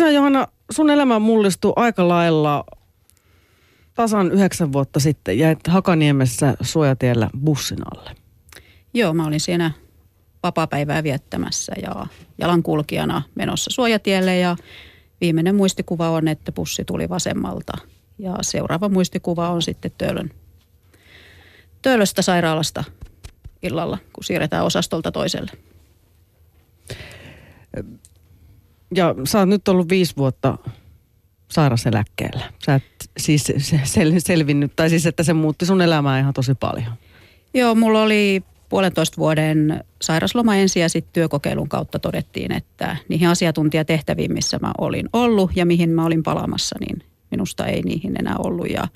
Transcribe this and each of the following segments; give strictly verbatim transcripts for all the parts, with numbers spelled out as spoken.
tosiaan Johanna, sun elämä mullistui aika lailla tasan yhdeksän vuotta sitten. Jäit Hakaniemessä suojatiellä bussin alle. Joo, mä olin siinä vapaapäivää viettämässä ja jalankulkijana menossa suojatielle ja viimeinen muistikuva on, että bussi tuli vasemmalta ja seuraava muistikuva on sitten Töölön, Töölöstä sairaalasta illalla, kun siirretään osastolta toiselle. Ja sä oot nyt ollut viisi vuotta sairaseläkkeellä. Sä et siis sel, selvinnyt, tai siis että se muutti sun elämää ihan tosi paljon. Joo, mulla oli puolentoista vuoden sairasloma ensin ja sitten työkokeilun kautta todettiin, että niihin asiantuntijatehtäviin, missä mä olin ollut ja mihin mä olin palaamassa, niin minusta ei niihin enää ollut. Ja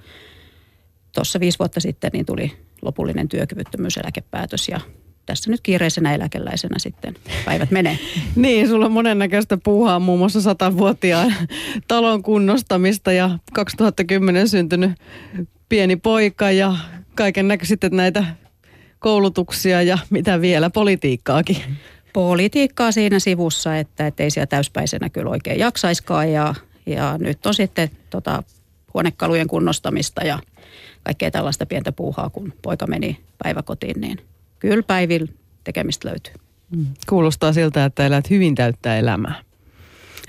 tuossa viisi vuotta sitten niin tuli lopullinen työkyvyttömyyseläkepäätös ja tässä nyt kiireisenä eläkeläisenä sitten päivät menee. Niin, sulla on monennäköistä puuhaa, muun muassa satavuotiaan talon kunnostamista ja kaksituhattakymmenen syntynyt pieni poika ja kaiken näköiset näitä koulutuksia ja mitä vielä, politiikkaakin. Politiikkaa siinä sivussa, että ei siellä täyspäisenä kyllä oikein jaksaiskaan ja, ja nyt on sitten tota, huonekalujen kunnostamista ja kaikkea tällaista pientä puuhaa, kun poika meni päiväkotiin, niin kyllä päivillä tekemistä löytyy. Kuulostaa siltä, että elät hyvin täyttää elämää.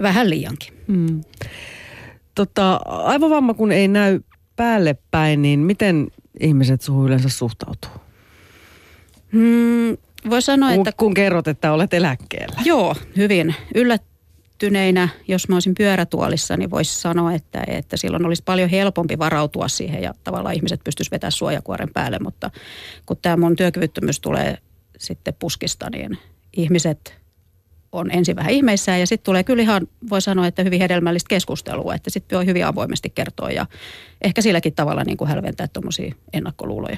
Vähän liiankin. Mm. Tota, aivovamma kun ei näy päälle päin, niin miten ihmiset suhun yleensä suhtautuu? Mm, voi sanoa, kun, että... Kun kerrot, että olet eläkkeellä. Joo, hyvin. Yllättyneinä, jos mä olisin pyörätuolissa, niin voisi sanoa, että, että silloin olisi paljon helpompi varautua siihen ja tavallaan ihmiset pystyisivät vetämään suojakuoren päälle, mutta kun tämä mun työkyvyttömyys tulee sitten puskista, niin ihmiset on ensin vähän ihmeissään ja sitten tulee kyllä ihan, voi sanoa, että hyvin hedelmällistä keskustelua, että sitten voi hyvin avoimesti kertoa ja ehkä silläkin tavalla niin kuin hälventää tuommoisia ennakkoluuloja.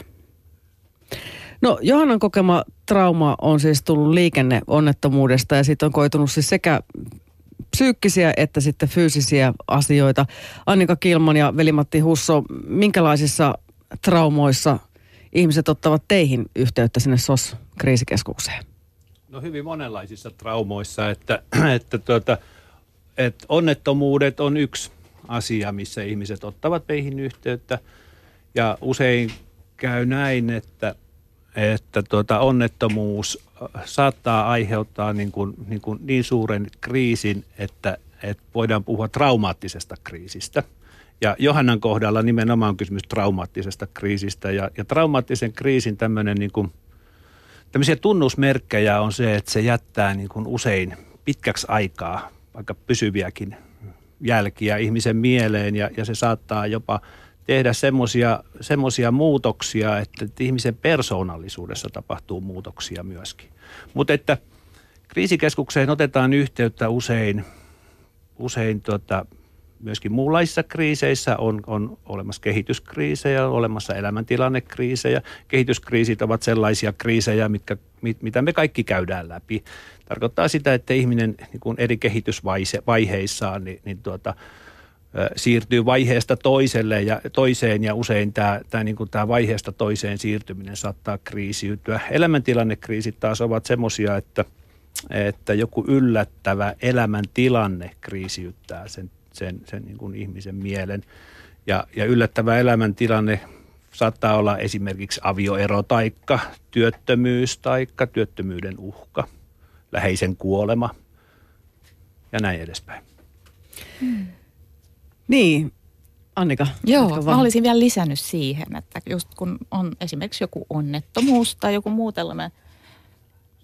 No, Johannan kokema trauma on siis tullut liikenneonnettomuudesta ja siitä on koitunut siis sekä psyykkisiä että sitten fyysisiä asioita. Annika Kihlman ja Veli-Matti Husso, minkälaisissa traumoissa ihmiset ottavat teihin yhteyttä sinne S O S-kriisikeskukseen? No hyvin monenlaisissa traumoissa, että, että, tuota, että onnettomuudet on yksi asia, missä ihmiset ottavat teihin yhteyttä ja usein käy näin, että että tuota, onnettomuus saattaa aiheuttaa niin, kuin, niin, kuin niin suuren kriisin, että, että voidaan puhua traumaattisesta kriisistä. Ja Johannan kohdalla nimenomaan on kysymys traumaattisesta kriisistä. Ja, ja traumaattisen kriisin tämmöinen, niin kuin, tämmöisiä tunnusmerkkejä on se, että se jättää niin kuin usein pitkäksi aikaa, vaikka pysyviäkin jälkiä ihmisen mieleen ja, ja se saattaa jopa tehdä semmoisia semmoisia muutoksia, että ihmisen persoonallisuudessa tapahtuu muutoksia myöskin. Mutta että kriisikeskukseen otetaan yhteyttä usein, usein tota, myöskin muunlaisissa kriiseissä on, on olemassa kehityskriisejä, on olemassa elämäntilannekriisejä. Kehityskriisit ovat sellaisia kriisejä, mitkä, mit, mitä me kaikki käydään läpi. Tarkoittaa sitä, että ihminen niin kun eri kehitysvaiheissaan niin, niin tuota, siirtyy vaiheesta toiselle ja toiseen ja usein tämä, tämä, niin kuin tämä vaiheesta toiseen siirtyminen saattaa kriisiytyä. Elämäntilannekriisit taas ovat semmoisia, että, että joku yllättävä elämäntilanne kriisiyttää sen, sen, sen niin kuin ihmisen mielen ja, ja yllättävä elämäntilanne saattaa olla esimerkiksi avioero taikka työttömyys taikka työttömyyden uhka, läheisen kuolema ja näin edespäin. Hmm. Niin, Annika. Joo, mä olisin vielä lisännyt siihen, että just kun on esimerkiksi joku onnettomuus tai joku muu tällainen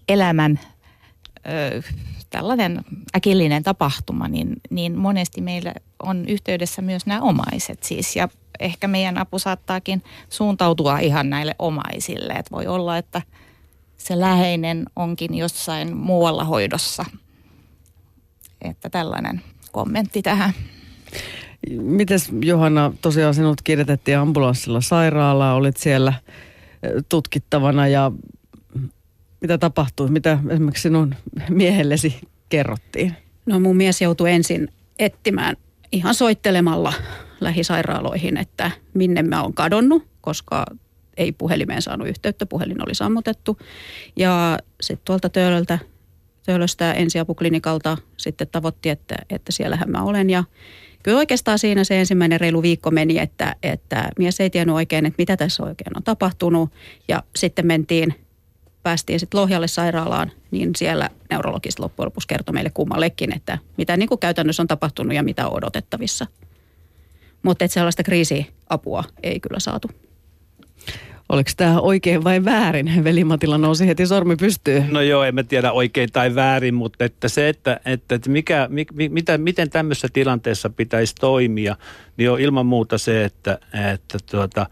elämän ö, tällainen äkillinen tapahtuma, niin, niin monesti meillä on yhteydessä myös nämä omaiset siis. Ja ehkä meidän apu saattaakin suuntautua ihan näille omaisille. Että voi olla, että se läheinen onkin jossain muualla hoidossa. Että tällainen kommentti tähän. Mites Johanna, tosiaan sinut kirjoitettiin ambulanssilla sairaalaa, olit siellä tutkittavana ja mitä tapahtui? Mitä esimerkiksi sinun miehellesi kerrottiin? No mun mies joutui ensin etsimään ihan soittelemalla lähisairaaloihin, että minne mä oon kadonnut, koska ei puhelimeen saanut yhteyttä, puhelin oli sammutettu ja sitten tuolta Töölöltä Töölöstä ensiapuklinikalta sitten tavoitti, että, että siellähän mä olen. Ja kyllä oikeastaan siinä se ensimmäinen reilu viikko meni, että, että mies ei tiennyt oikein, että mitä tässä oikein on tapahtunut. Ja sitten mentiin, päästiin sitten Lohjalle sairaalaan, niin siellä neurologista loppujen lopuksi kertoi meille kummallekin, että mitä niin kuin käytännössä on tapahtunut ja mitä on odotettavissa. Mutta että sellaista kriisiapua ei kyllä saatu. Oliko tämä oikein vai väärin? Veli-Matilla nousi heti sormi pystyyn. No joo, en mä tiedä oikein tai väärin, mutta että se, että, että mikä, mi, mitä, miten tämmöisessä tilanteessa pitäisi toimia, niin on ilman muuta se, että, että, tuota,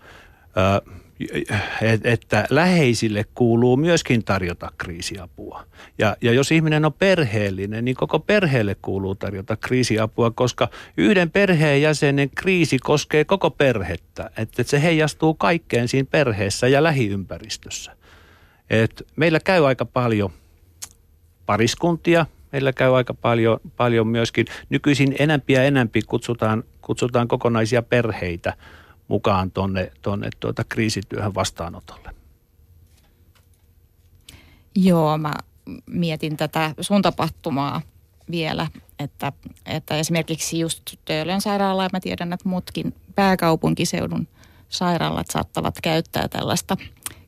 että läheisille kuuluu myöskin tarjota kriisiapua. Ja, ja jos ihminen on perheellinen, niin koko perheelle kuuluu tarjota kriisiapua, koska yhden perheenjäsenen kriisi koskee koko perhettä. Että se heijastuu kaikkeen siinä perheessä ja lähiympäristössä. Et meillä käy aika paljon pariskuntia, meillä käy aika paljon, paljon myöskin. Nykyisin enämpi ja enämpi kutsutaan, kutsutaan kokonaisia perheitä mukaan tuonne, tuonne tuota kriisityöhön vastaanotolle. Joo, mä mietin tätä sun tapahtumaa vielä, että, että esimerkiksi just Töölön sairaalaa, mä tiedän, että muutkin pääkaupunkiseudun sairaalat saattavat käyttää tällaista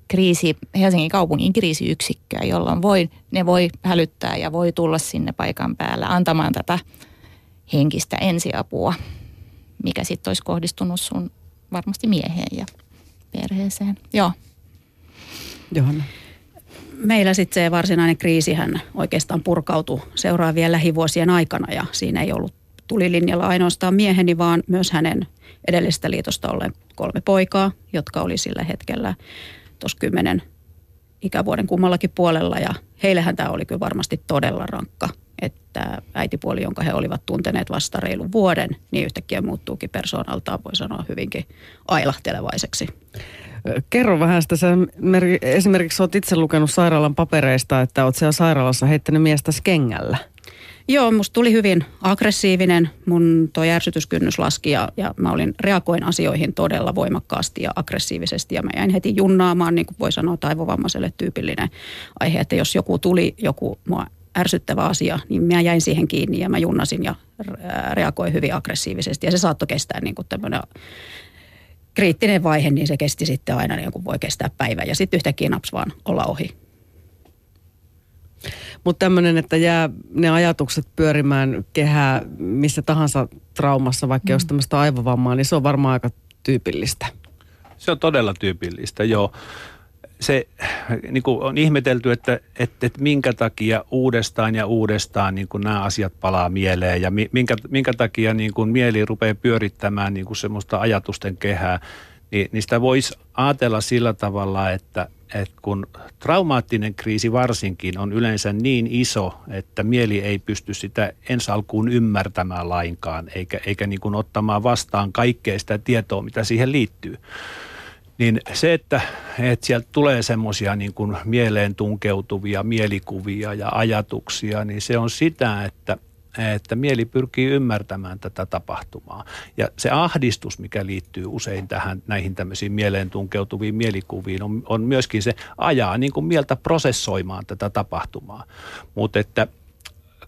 kriisi, Helsingin kaupungin kriisiyksikköä, jolloin voi, ne voi hälyttää ja voi tulla sinne paikan päällä antamaan tätä henkistä ensiapua, mikä sitten olisi kohdistunut sun varmasti mieheen ja perheeseen. Joo. Johanna. Meillä sitten se varsinainen kriisihän oikeastaan purkautui seuraavien lähivuosien aikana ja siinä ei ollut tulilinjalla ainoastaan mieheni, vaan myös hänen edellisestä liitosta olleen kolme poikaa, jotka oli sillä hetkellä tuossa kymmenen ikävuoden kummallakin puolella ja heillähän tämä oli kyllä varmasti todella rankka, että äitipuoli, jonka he olivat tunteneet vasta reilun vuoden, niin yhtäkkiä muuttuukin persoonaltaan, voi sanoa, hyvinkin ailahtelevaiseksi. Kerro vähän sitä. Sä esimerkiksi olet itse lukenut sairaalan papereista, että olet siellä sairaalassa heittänyt miestäsi kengällä. Joo, musta tuli hyvin aggressiivinen. Mun tuo järsytyskynnys laski ja, ja mä olin, reagoin asioihin todella voimakkaasti ja aggressiivisesti. Ja mä jäin heti junnaamaan, niin kuin voi sanoa, aivovammaiselle tyypillinen aihe, että jos joku tuli, joku mua ärsyttävä asia, niin mä jäin siihen kiinni ja mä junnasin ja reagoin hyvin aggressiivisesti. Ja se saattoi kestää niin kuin tämmöinen kriittinen vaihe, niin se kesti sitten aina niin kuin voi kestää päivän. Ja sitten yhtäkkiä naps vaan olla ohi. Mutta tämmöinen, että jää ne ajatukset pyörimään kehää missä tahansa traumassa, vaikka mm. jos tämmöistä aivovammaa, niin se on varmaan aika tyypillistä. Se on todella tyypillistä, joo. Se niin kuin on ihmetelty, että, että, että minkä takia uudestaan ja uudestaan niin kuin nämä asiat palaa mieleen ja minkä, minkä takia niin kuin mieli rupeaa pyörittämään niin kuin semmoista ajatusten kehää. Niin, niin sitä voisi ajatella sillä tavalla, että, että kun traumaattinen kriisi varsinkin on yleensä niin iso, että mieli ei pysty sitä ensi alkuun ymmärtämään lainkaan eikä, eikä niin kuin ottamaan vastaan kaikkea sitä tietoa, mitä siihen liittyy. Niin se, että, että sieltä tulee semmoisia niin kuin mieleen tunkeutuvia mielikuvia ja ajatuksia, niin se on sitä, että, että mieli pyrkii ymmärtämään tätä tapahtumaa. Ja se ahdistus, mikä liittyy usein tähän näihin tämmöisiin mieleen tunkeutuviin mielikuviin, on, on myöskin se ajaa niin kuin mieltä prosessoimaan tätä tapahtumaa. Mutta että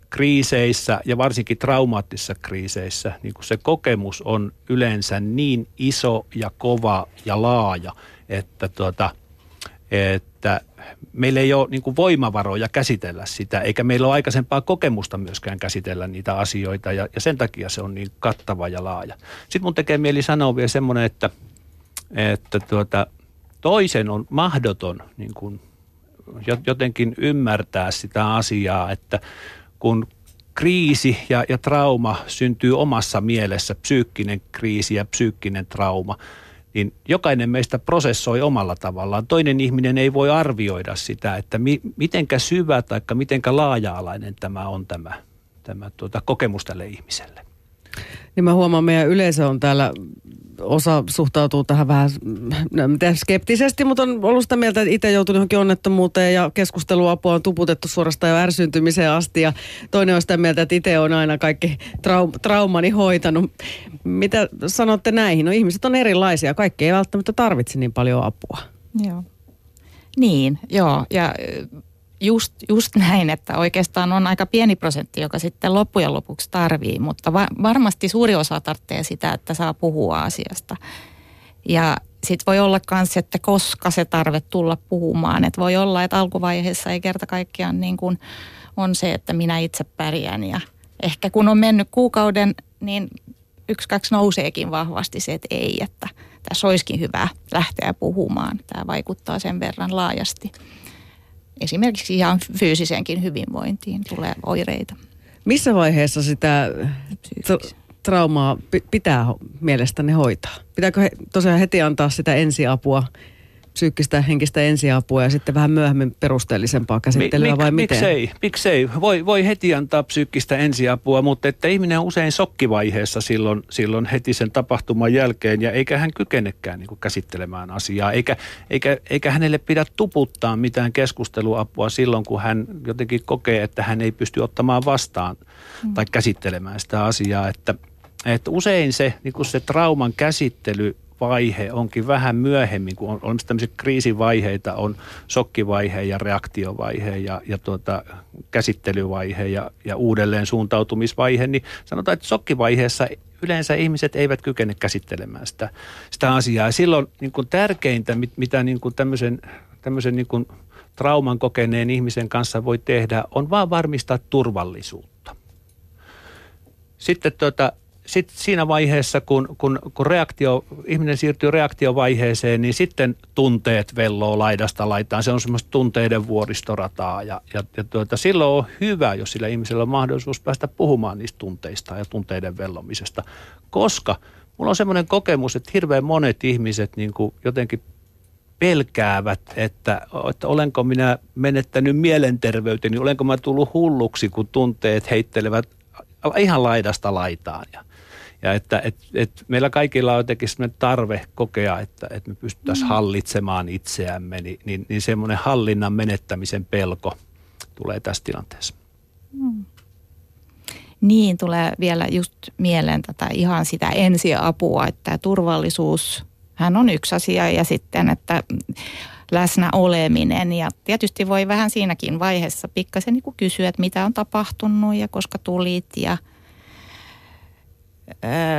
kriiseissä ja varsinkin traumaattisissa kriiseissä niin kun se kokemus on yleensä niin iso ja kova ja laaja, että, tuota, että meillä ei ole niin kun voimavaroja käsitellä sitä, eikä meillä ole aikaisempaa kokemusta myöskään käsitellä niitä asioita ja, ja sen takia se on niin kattava ja laaja. Sitten mun tekee mieli sanoa vielä semmoinen, että, että tuota, toisen on mahdoton niin kun jotenkin ymmärtää sitä asiaa, että kun kriisi ja, ja trauma syntyy omassa mielessä, psyykkinen kriisi ja psyykkinen trauma, niin jokainen meistä prosessoi omalla tavallaan. Toinen ihminen ei voi arvioida sitä, että mi, mitenkä syvä tai mitenkä laaja-alainen tämä on tämä, tämä tuota, kokemus tälle ihmiselle. Niin mä huomaan, meidän yleisö on täällä, osa suhtautuu tähän vähän skeptisesti, mutta on ollut sitä mieltä, että itse joutunut johonkin onnettomuuteen ja keskusteluapua on tuputettu suorastaan jo ärsyntymiseen asti ja toinen on sitä mieltä, että itse on aina kaikki traum- traumani hoitanut. Mitä sanotte näihin? No ihmiset on erilaisia, kaikki ei välttämättä tarvitse niin paljon apua. Joo. Niin, joo ja Just, just näin, että oikeastaan on aika pieni prosentti, joka sitten loppujen lopuksi tarvii, mutta va- varmasti suuri osa tarvitsee sitä, että saa puhua asiasta. Ja sitten voi olla myös, että koska se tarve tulla puhumaan, että voi olla, että alkuvaiheessa ei kerta kaikkiaan niin kuin on se, että minä itse pärjään ja ehkä kun on mennyt kuukauden, niin yksi, kaksi nouseekin vahvasti se, että ei, että tässä olisikin hyvä lähteä puhumaan. Tämä vaikuttaa sen verran laajasti. Esimerkiksi ihan fyysiseenkin hyvinvointiin tulee oireita. Missä vaiheessa sitä t- traumaa pitää mielestäni hoitaa? Pitääkö he, tosiaan heti antaa sitä ensiapua, psyykkistä henkistä ensiapua ja sitten vähän myöhemmin perusteellisempaa käsittelyä Mik, vai miten? Miksei, miksei. Voi, voi heti antaa psyykkistä ensiapua, mutta että ihminen on usein sokkivaiheessa silloin, silloin heti sen tapahtuman jälkeen ja eikä hän kykenekään niin kuin käsittelemään asiaa, eikä, eikä, eikä hänelle pidä tuputtaa mitään keskusteluapua silloin, kun hän jotenkin kokee, että hän ei pysty ottamaan vastaan mm. tai käsittelemään sitä asiaa, että, että usein se, niin kuin se trauman käsittely vaihe onkin vähän myöhemmin, kun on olemassa tämmöisiä kriisivaiheita, on shokkivaihe ja reaktiovaihe ja, ja tuota, käsittelyvaihe ja, ja uudelleen suuntautumisvaihe, niin sanotaan, että shokkivaiheessa yleensä ihmiset eivät kykene käsittelemään sitä, sitä asiaa. Silloin niin kuin tärkeintä, mit, mitä niin kuin tämmöisen, tämmöisen niin kuin trauman kokeneen ihmisen kanssa voi tehdä, on vaan varmistaa turvallisuutta. Sitten tuota Sitten siinä vaiheessa, kun, kun, kun reaktio, ihminen siirtyy reaktiovaiheeseen, niin sitten tunteet velloo laidasta laitaan. Se on semmoista tunteiden vuoristorataa ja, ja, ja tuota, silloin on hyvä, jos sillä ihmisellä on mahdollisuus päästä puhumaan niistä tunteista ja tunteiden vellomisesta. Koska mulla on semmoinen kokemus, että hirveän monet ihmiset niin kuin jotenkin pelkäävät, että, että olenko minä menettänyt mielenterveyteni, olenko mä tullut hulluksi, kun tunteet heittelevät ihan laidasta laitaan. Ja Ja että et, et meillä kaikilla on jotenkin sellainen tarve kokea, että et me pystyttäisiin hallitsemaan itseämme, niin, niin, niin semmoinen hallinnan menettämisen pelko tulee tässä tilanteessa. Mm. Niin, tulee vielä just mieleen tätä ihan sitä ensiapua, että turvallisuus, hän on yksi asia ja sitten, että läsnä oleminen ja tietysti voi vähän siinäkin vaiheessa pikkasen niin kuin kysyä, että mitä on tapahtunut ja koska tulit ja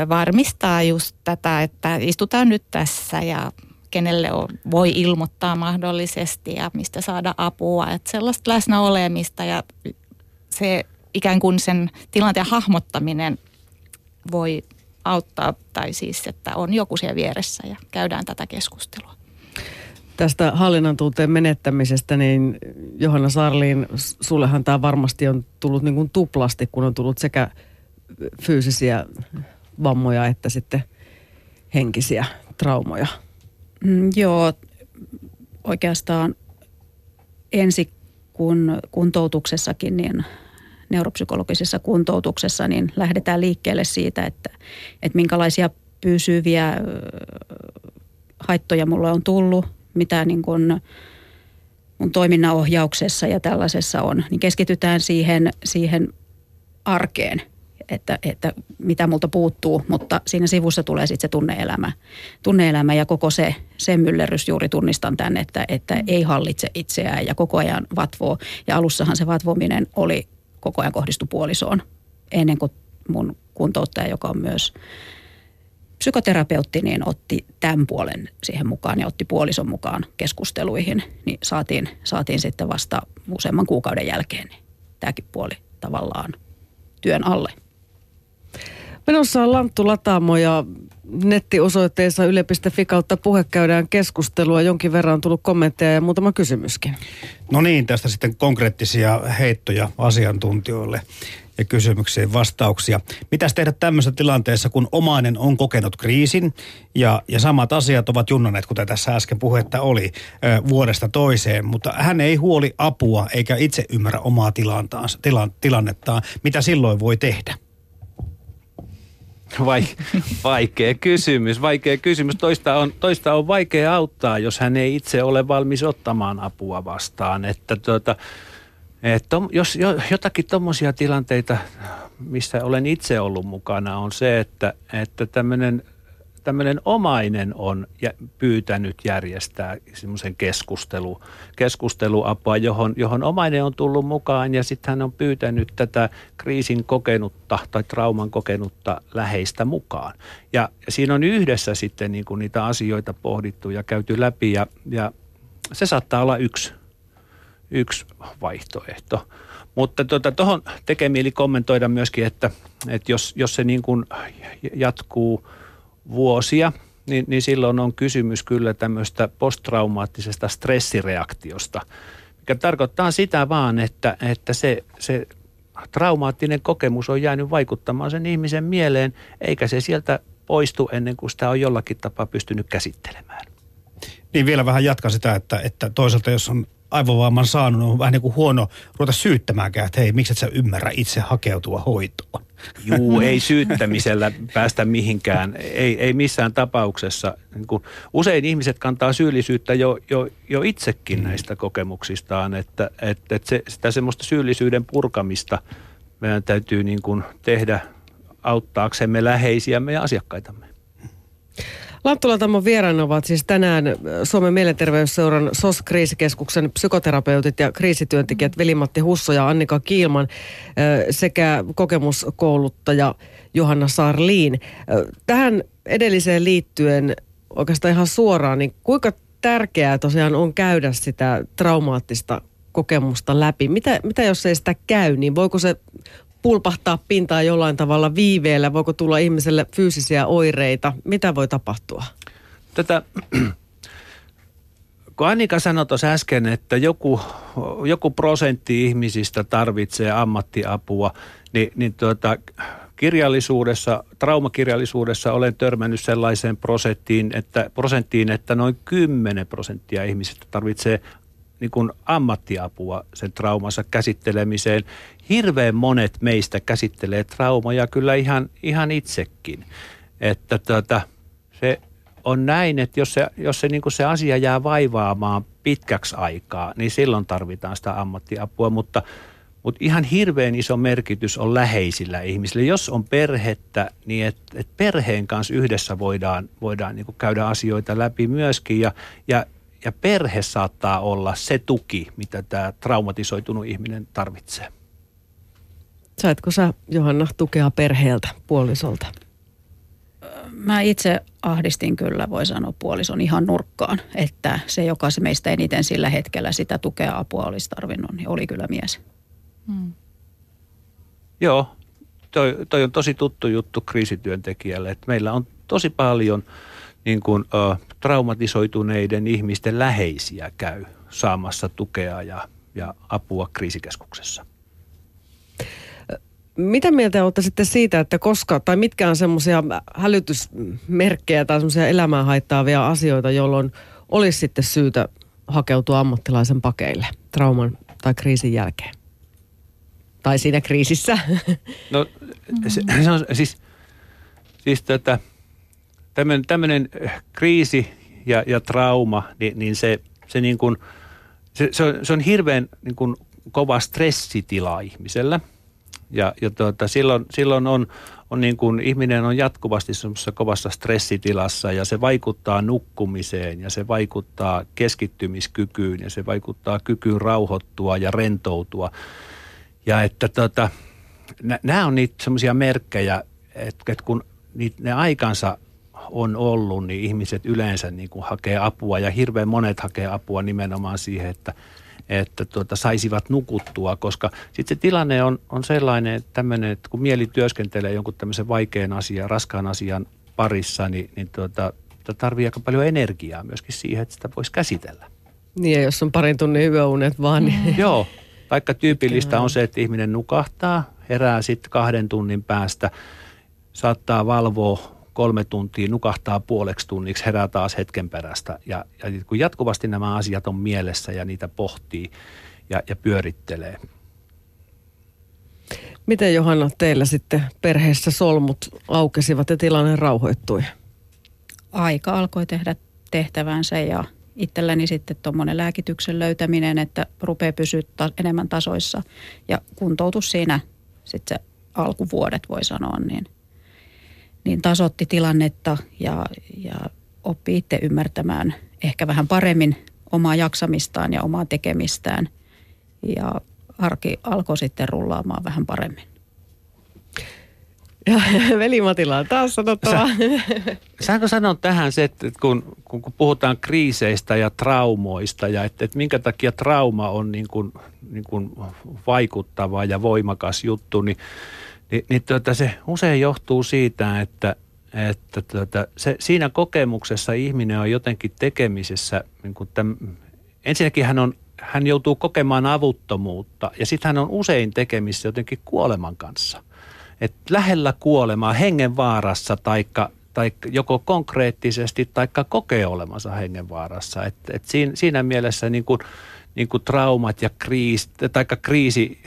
varmistaa just tätä, että istutaan nyt tässä ja kenelle voi ilmoittaa mahdollisesti ja mistä saada apua. Että sellaista läsnä olemista ja se ikään kuin sen tilanteen hahmottaminen voi auttaa tai siis, että on joku siellä vieressä ja käydään tätä keskustelua. Tästä hallinnan tunteen menettämisestä, niin Johanna Sarlin, sullehan tämä varmasti on tullut niin kuin tuplasti, kun on tullut sekä fyysisiä vammoja että sitten henkisiä traumoja. Mm, joo, oikeastaan ensi kun kuntoutuksessakin, niin neuropsykologisessa kuntoutuksessa, niin lähdetään liikkeelle siitä, että, että minkälaisia pysyviä haittoja mulle on tullut, mitä niin kuin mun toiminnanohjauksessa ja tällaisessa on, niin keskitytään siihen, siihen arkeen. Että, että mitä multa puuttuu, mutta siinä sivussa tulee sitten se tunne-elämä. Tunne-elämä ja koko se, se myllerys, juuri tunnistan tämän, että, että ei hallitse itseään ja koko ajan vatvoo. Ja alussahan se vatvominen oli koko ajan kohdistu puolisoon, ennen kuin mun kuntouttaja, joka on myös psykoterapeutti, niin otti tämän puolen siihen mukaan ja otti puolison mukaan keskusteluihin. Niin saatiin, saatiin sitten vasta useamman kuukauden jälkeen niin tämäkin puoli tavallaan työn alle. Menossa on Lanttulataamo ja nettiosoitteessa yle piste fi kautta puhe käydään keskustelua. Jonkin verran on tullut kommentteja ja muutama kysymyskin. No niin, tästä sitten konkreettisia heittoja asiantuntijoille ja kysymyksiin vastauksia. Mitäs tehdä tämmöisessä tilanteessa, kun omainen on kokenut kriisin ja, ja samat asiat ovat junnaneet, kuten tässä äsken puhetta oli, vuodesta toiseen, mutta hän ei huoli apua eikä itse ymmärrä omaa tilan, tilannettaan. Mitä silloin voi tehdä? Vaikea kysymys, vaikea kysymys. Toista on, toista on vaikea auttaa, jos hän ei itse ole valmis ottamaan apua vastaan. Että tuota, että jos jotakin tommosia tilanteita, missä olen itse ollut mukana, on se, että, että tämmöinen tämmöinen omainen on pyytänyt järjestää semmoisen keskustelu, keskusteluapua, johon, johon omainen on tullut mukaan ja sitten hän on pyytänyt tätä kriisin kokenutta tai trauman kokenutta läheistä mukaan. Ja siinä on yhdessä sitten niin kuin niitä asioita pohdittu ja käyty läpi ja, ja se saattaa olla yksi, yksi vaihtoehto. Mutta tuota, tuohon tekee mieli kommentoida myöskin, että, että jos, jos se niin kuin jatkuu vuosia, niin, niin silloin on kysymys kyllä tämmöistä posttraumaattisesta stressireaktiosta, mikä tarkoittaa sitä vaan, että, että se, se traumaattinen kokemus on jäänyt vaikuttamaan sen ihmisen mieleen, eikä se sieltä poistu ennen kuin sitä on jollakin tapaa pystynyt käsittelemään. Niin vielä vähän jatkan sitä, että, että toisaalta jos on aivovamman saanut, on vähän niin kuin huono ruveta syyttämäänkään, että hei, miksi et sä ymmärrä itse hakeutua hoitoon? Juu, ei syyttämisellä päästä mihinkään, ei, ei missään tapauksessa. Usein ihmiset kantaa syyllisyyttä jo, jo, jo itsekin näistä kokemuksistaan, että, että se, sitä semmoista syyllisyyden purkamista meidän täytyy niin kuin tehdä auttaaksemme läheisiämme ja asiakkaitamme. Lanttulataamon vieraana ovat siis tänään Suomen Mielenterveysseuran S O S-kriisikeskuksen psykoterapeutit ja kriisityöntekijät Veli-Matti Husso ja Annika Kihlman sekä kokemuskouluttaja Johanna Sarlin. Tähän edelliseen liittyen oikeastaan ihan suoraan, niin kuinka tärkeää tosiaan on käydä sitä traumaattista kokemusta läpi? Mitä, mitä jos ei sitä käy, niin voiko se pulpahtaa pintaa jollain tavalla viiveellä? Voiko tulla ihmiselle fyysisiä oireita? Mitä voi tapahtua? Tätä, kun Annika sanoi tuossa äsken, että joku, joku prosentti ihmisistä tarvitsee ammattiapua, niin, niin tuota, kirjallisuudessa, traumakirjallisuudessa olen törmännyt sellaiseen prosenttiin, että, prosenttiin, että noin kymmenen prosenttia ihmisistä tarvitsee niin kuin ammattiapua sen traumansa käsittelemiseen. Hirveän monet meistä käsittelee traumoja kyllä ihan, ihan itsekin. Että tuota, se on näin, että jos se, jos se, niin kuin se asia jää vaivaamaan pitkäksi aikaa, niin silloin tarvitaan sitä ammattiapua, mutta, mutta ihan hirveän iso merkitys on läheisillä ihmisillä. Jos on perhettä, niin et, et perheen kanssa yhdessä voidaan, voidaan niin kuin käydä asioita läpi myöskin ja, ja Ja perhe saattaa olla se tuki, mitä tämä traumatisoitunut ihminen tarvitsee. Saitko sä, Johanna, tukea perheeltä, puolisolta? Mä itse ahdistin kyllä, voi sanoa, puolison ihan nurkkaan. Että se, joka se meistä eniten sillä hetkellä sitä tukea apua olisi tarvinnut, niin oli kyllä mies. Hmm. Joo, toi, toi on tosi tuttu juttu kriisityöntekijälle. Että meillä on tosi paljon niin kuin, ö, traumatisoituneiden ihmisten läheisiä käy saamassa tukea ja, ja apua kriisikeskuksessa. Mitä mieltä olette sitten siitä, että koska tai mitkä on semmoisia hälytysmerkkejä tai semmoisia elämää haittaavia asioita, jolloin olisi sitten syytä hakeutua ammattilaisen pakeille trauman tai kriisin jälkeen? Tai siinä kriisissä? No se, se on siis, siis tätä... Tämmöinen, tämmöinen kriisi ja, ja trauma, niin, niin, se, se, niin kuin, se, se, on, se on hirveän niin kuin kova stressitila ihmisellä. Ja, ja tuota, silloin, silloin on, on niin kuin, ihminen on jatkuvasti semmoisessa kovassa stressitilassa ja se vaikuttaa nukkumiseen ja se vaikuttaa keskittymiskykyyn ja se vaikuttaa kykyyn rauhoittua ja rentoutua. Ja että tuota, nämä on niitä semmoisia merkkejä, että, että kun niitä, ne aikansa on ollut, niin ihmiset yleensä niin kuin hakee apua ja hirveän monet hakee apua nimenomaan siihen, että, että tuota, saisivat nukuttua, koska sitten se tilanne on, on sellainen, että, tämmöinen, että kun mieli työskentelee jonkun tämmöisen vaikean asian, raskaan asian parissa, niin, niin tuota, tarvitsee aika paljon energiaa myöskin siihen, että sitä voisi käsitellä. Niin ja jos on parin tunnin yöunet vaan. Niin... Joo, vaikka tyypillistä on se, että ihminen nukahtaa, herää sitten kahden tunnin päästä, saattaa valvoa kolme tuntia, nukahtaa puoleksi tunniksi, herää taas hetken perästä. Ja, ja kun jatkuvasti nämä asiat on mielessä ja niitä pohtii ja, ja pyörittelee. Miten, Johanna, teillä sitten perheessä solmut aukesivat ja tilanne rauhoittui? Aika alkoi tehdä tehtävänsä ja itselläni sitten tuommoinen lääkityksen löytäminen, että rupeaa pysyä ta- enemmän tasoissa. Ja kuntoutus siinä sitten se alkuvuodet, voi sanoa, niin niin tasoitti tilannetta ja, ja oppi itse ymmärtämään ehkä vähän paremmin omaa jaksamistaan ja omaa tekemistään. Ja arki alkoi sitten rullaamaan vähän paremmin. Ja Veli-Matilla on taas sanottavaa. Sä, saanko sanoa tähän se, että kun, kun, kun puhutaan kriiseistä ja traumoista ja että, että minkä takia trauma on niin kuin, niin kuin vaikuttava ja voimakas juttu, niin, niin, niin tuota, se usein johtuu siitä, että, että tuota, se, siinä kokemuksessa ihminen on jotenkin tekemisessä, niin kuin tämän, ensinnäkin hän on Hän joutuu kokemaan avuttomuutta ja sitten hän on usein tekemissä jotenkin kuoleman kanssa. Et lähellä kuolemaa, hengenvaarassa taikka, taikka joko konkreettisesti taikka kokee olemansa hengenvaarassa. Et, et siinä, siinä mielessä niin kuin, niin kuin traumat ja kriis, taikka kriisi,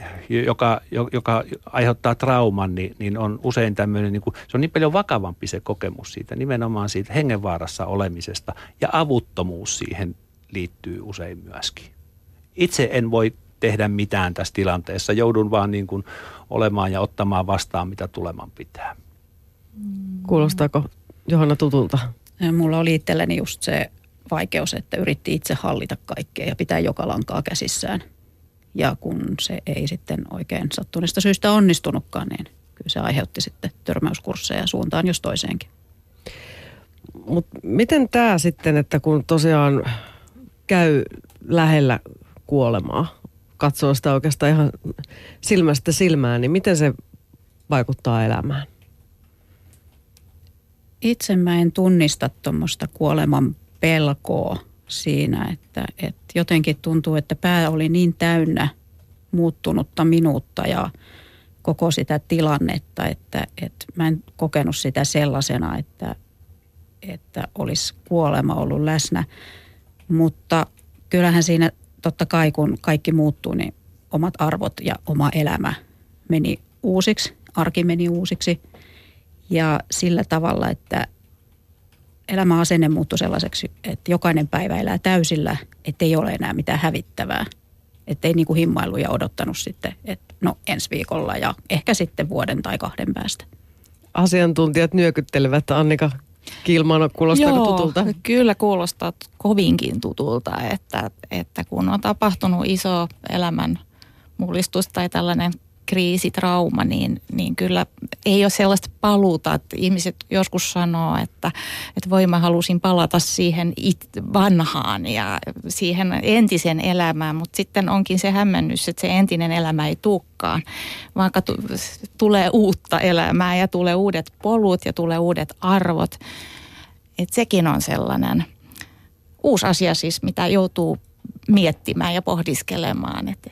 joka, joka aiheuttaa trauman, niin, niin on usein tämmöinen, niin kuin, se on niin paljon vakavampi se kokemus siitä, nimenomaan siitä hengenvaarassa olemisesta ja avuttomuus siihen liittyy usein myöskin. Itse en voi tehdä mitään tässä tilanteessa. Joudun vaan niin kuin olemaan ja ottamaan vastaan, mitä tuleman pitää. Kuulostaako Johanna tutulta? Mulla oli itselläni just se vaikeus, että yritti itse hallita kaikkea ja pitää joka lankaa käsissään. Ja kun se ei sitten oikein sattuneesta syystä onnistunutkaan, niin kyllä se aiheutti sitten törmäyskursseja suuntaan jos toiseenkin. Mut miten tämä sitten, että kun tosiaan käy lähellä kuolemaa, katsoo sitä oikeastaan ihan silmästä silmään, niin miten se vaikuttaa elämään? Itse mä en tunnista tuommoista kuoleman pelkoa siinä, että, että jotenkin tuntuu, että pää oli niin täynnä muuttunutta minuutta ja koko sitä tilannetta, että, että mä en kokenut sitä sellaisena, että, että olisi kuolema ollut läsnä, mutta kyllähän siinä totta kai, kun kaikki muuttuu, niin omat arvot ja oma elämä meni uusiksi, arki meni uusiksi. Ja sillä tavalla, että elämäasenne muuttui sellaiseksi, että jokainen päivä elää täysillä, ettei ole enää mitään hävittävää. Ettei niin kuin himmailu ja odottanut sitten, että no ensi viikolla ja ehkä sitten vuoden tai kahden päästä. Asiantuntijat nyökyttelevät, Annika Kihlman, kuulostaako Joo, tutulta? Kyllä kuulostaa kovinkin tutulta, että, että kun on tapahtunut iso elämän mullistus tai tällainen kriisitrauma, niin, niin kyllä ei ole sellaista paluuta. Että ihmiset joskus sanoo, että, että voi mä halusin palata siihen it, vanhaan ja siihen entisen elämään, mutta sitten onkin se hämmennys, että se entinen elämä ei tulekaan, vaan katu, tulee uutta elämää ja tulee uudet polut ja tulee uudet arvot. Et sekin on sellainen uusi asia siis, mitä joutuu miettimään ja pohdiskelemaan, että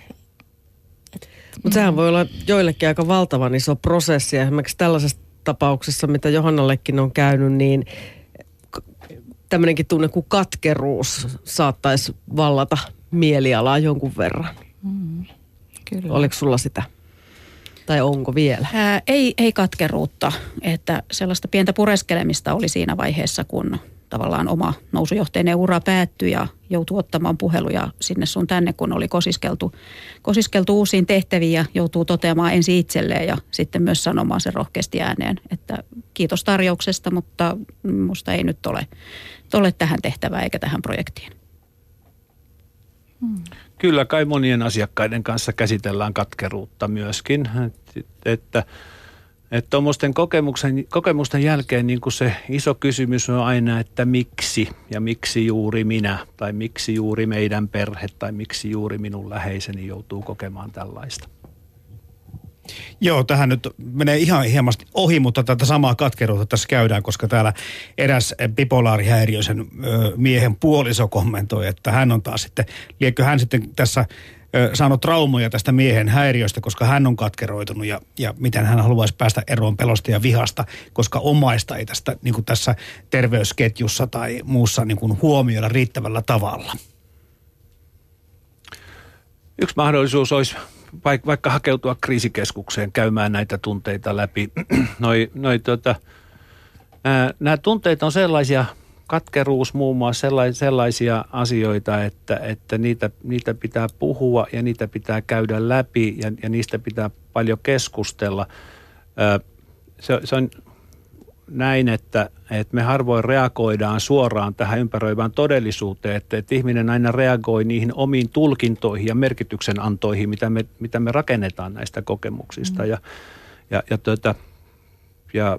mutta sehän voi olla joillekin aika valtavan iso prosessi. Esimerkiksi tällaisessa tapauksessa, mitä Johannallekin on käynyt, niin tämmöinenkin tunne kuin katkeruus saattaisi vallata mielialaa jonkun verran. Mm, kyllä. Oliko sulla sitä? Tai onko vielä? Ää, ei, ei katkeruutta. Että sellaista pientä pureskelemista oli siinä vaiheessa, kun tavallaan oma nousujohteinen ura päättyi ja joutuu ottamaan puheluja sinne sun tänne, kun oli kosiskeltu, kosiskeltu uusiin tehtäviin ja joutuu toteamaan ensin itselleen ja sitten myös sanomaan sen rohkeasti ääneen, että kiitos tarjouksesta, mutta musta ei nyt ole, ole tähän tehtävää eikä tähän projektiin. Hmm. Kyllä kai monien asiakkaiden kanssa käsitellään katkeruutta myöskin, että Että tuommoisten kokemuksen, kokemusten jälkeen niin kuin se iso kysymys on aina, että miksi ja miksi juuri minä tai miksi juuri meidän perhe tai miksi juuri minun läheiseni joutuu kokemaan tällaista. Joo, tähän nyt menee ihan hieman ohi, mutta tätä samaa katkeruutta tässä käydään, koska täällä eräs bipolaarihäiriöisen miehen puoliso kommentoi, että hän on taas sitten, liekö hän sitten tässä saanut traumoja tästä miehen häiriöstä, koska hän on katkeroitunut ja, ja miten hän haluaisi päästä eroon pelosta ja vihasta, koska omaista ei tästä, niin kuin tässä terveysketjussa tai muussa niin kuin huomioida riittävällä tavalla. Yksi mahdollisuus olisi vaikka hakeutua kriisikeskukseen käymään näitä tunteita läpi. Noi, noi, tota, ää, nämä tunteet on sellaisia, katkeruus muun muassa sellaisia asioita, että, että niitä, niitä pitää puhua ja niitä pitää käydä läpi ja, ja niistä pitää paljon keskustella. Se, se on näin, että, että me harvoin reagoidaan suoraan tähän ympäröivään todellisuuteen, että, että ihminen aina reagoi niihin omiin tulkintoihin ja merkityksenantoihin, mitä me, mitä me rakennetaan näistä kokemuksista. Mm. Ja, ja, ja, tuota, ja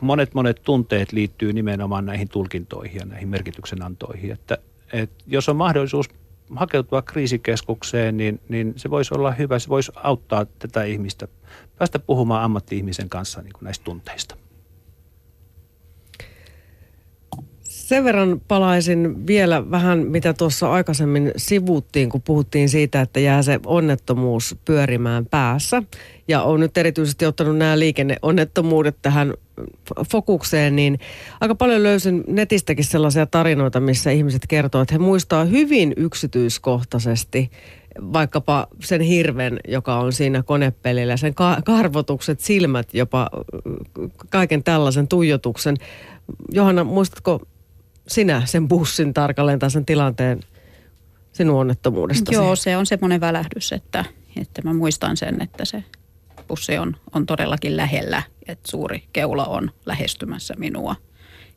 monet monet tunteet liittyy nimenomaan näihin tulkintoihin ja näihin merkityksenantoihin. Että, että jos on mahdollisuus hakeutua kriisikeskukseen, niin, niin se voisi olla hyvä, se voisi auttaa tätä ihmistä päästä puhumaan ammatti-ihmisen kanssa niin kuin näistä tunteista. Sen verran palaisin vielä vähän, mitä tuossa aikaisemmin sivuuttiin, kun puhuttiin siitä, että jää se onnettomuus pyörimään päässä. Ja olen nyt erityisesti ottanut nämä liikenneonnettomuudet tähän fokukseen, niin aika paljon löysin netistäkin sellaisia tarinoita, missä ihmiset kertoo, että he muistaa hyvin yksityiskohtaisesti vaikkapa sen hirven, joka on siinä konepelillä, sen karvotukset, silmät, jopa kaiken tällaisen tuijotuksen. Johanna, muistatko sinä sen bussin tarkalleen tai sen tilanteen sinun onnettomuudestasi? Joo, se on semmoinen välähdys, että, että mä muistan sen, että se bussi on, on todellakin lähellä, että suuri keula on lähestymässä minua.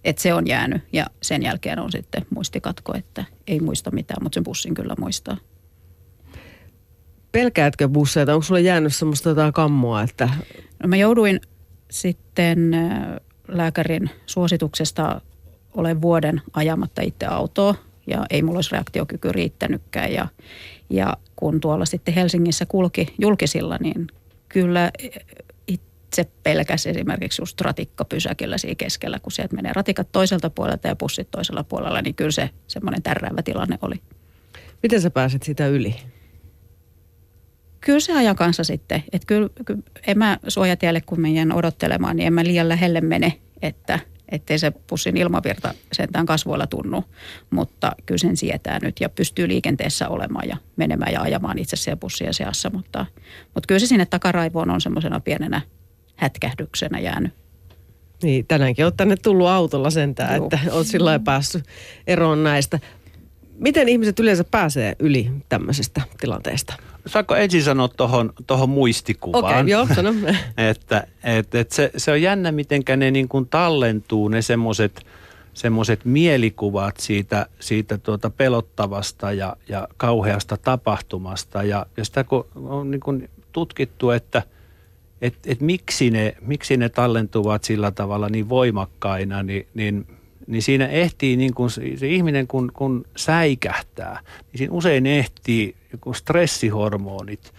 Että se on jäänyt ja sen jälkeen on sitten muistikatko, että ei muista mitään, mutta sen bussin kyllä muistaa. Pelkäätkö busseita? Onko sulla jäänyt semmoista jotain kammoa? Että... No mä jouduin sitten lääkärin suosituksesta olen vuoden ajamatta itse autoa ja ei mulla olisi reaktiokyky riittänytkään. Ja, ja kun tuolla sitten Helsingissä kulki julkisilla, niin kyllä itse pelkäsi esimerkiksi just ratikkapysäkillä siinä keskellä, kun sieltä menee ratikat toiselta puolelta ja bussit toisella puolella, niin kyllä se semmoinen tärräävä tilanne oli. Miten sä pääset sitä yli? Kyllä se ajan kanssa sitten, että kyllä, kyllä en mä suojatielle, kun menen odottelemaan, niin en mä liian lähelle mene, että ettei se bussin ilmavirta sentään kasvoilla tunnu, mutta kyllä sen sietää nyt ja pystyy liikenteessä olemaan ja menemään ja ajamaan itse siellä bussien seassa, mutta, mutta kyllä se sinne takaraivoon on semmoisena pienenä hätkähdyksenä jäänyt. Niin, tänäänkin olet tänne tullut autolla sentään, Joo. Että olet sillä lailla päässyt eroon näistä. Miten ihmiset yleensä pääsee yli tämmöisestä tilanteesta? Saanko ensin sanoa tuohon tohon muistikuvaan? Okei, okay, joo, sano. että et, et se, se on jännä, mitenkä ne niin kuin tallentuu, ne semmoiset semmoiset mielikuvat siitä, siitä tuota pelottavasta ja, ja kauheasta tapahtumasta. Ja, ja sitä kun on niin kuin tutkittu, että et, et miksi, ne, miksi ne tallentuvat sillä tavalla niin voimakkaina, niin... niin niin siinä ehtii, niin kun se ihminen kun, kun säikähtää, niin siinä usein ehtii joku stressihormonit,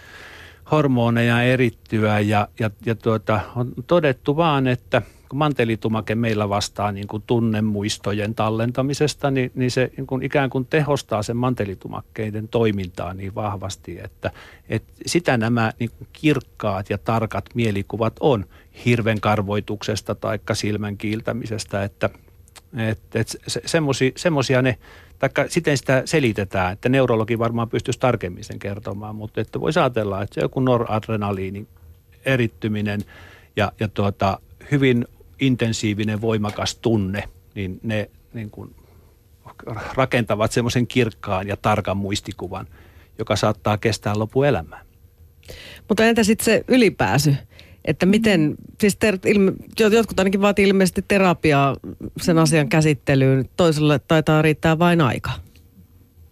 hormoneja erittyä ja, ja, ja tuota, on todettu vaan, että kun mantelitumake meillä vastaa niin kuin tunnemuistojen tallentamisesta, niin, niin se niin kuin ikään kuin tehostaa sen mantelitumakkeiden toimintaa niin vahvasti, että, että sitä nämä niin kuin kirkkaat ja tarkat mielikuvat on hirven karvoituksesta tai silmän kiiltämisestä, että Että et se, semmosia, semmosia ne, taikka siten sitä selitetään, että neurologi varmaan pystyisi tarkemmin sen kertomaan, mutta että voisi ajatella, että se on joku noradrenaliinin erittyminen ja, ja tuota, hyvin intensiivinen, voimakas tunne, niin ne niin kuin rakentavat semmoisen kirkkaan ja tarkan muistikuvan, joka saattaa kestää lopuelämää. Mutta entä sitten se ylipääsy? Että miten, siis ter, ilme, jotkut ainakin vaatii ilmeisesti terapiaa sen asian käsittelyyn, toiselle taitaa riittää vain aika.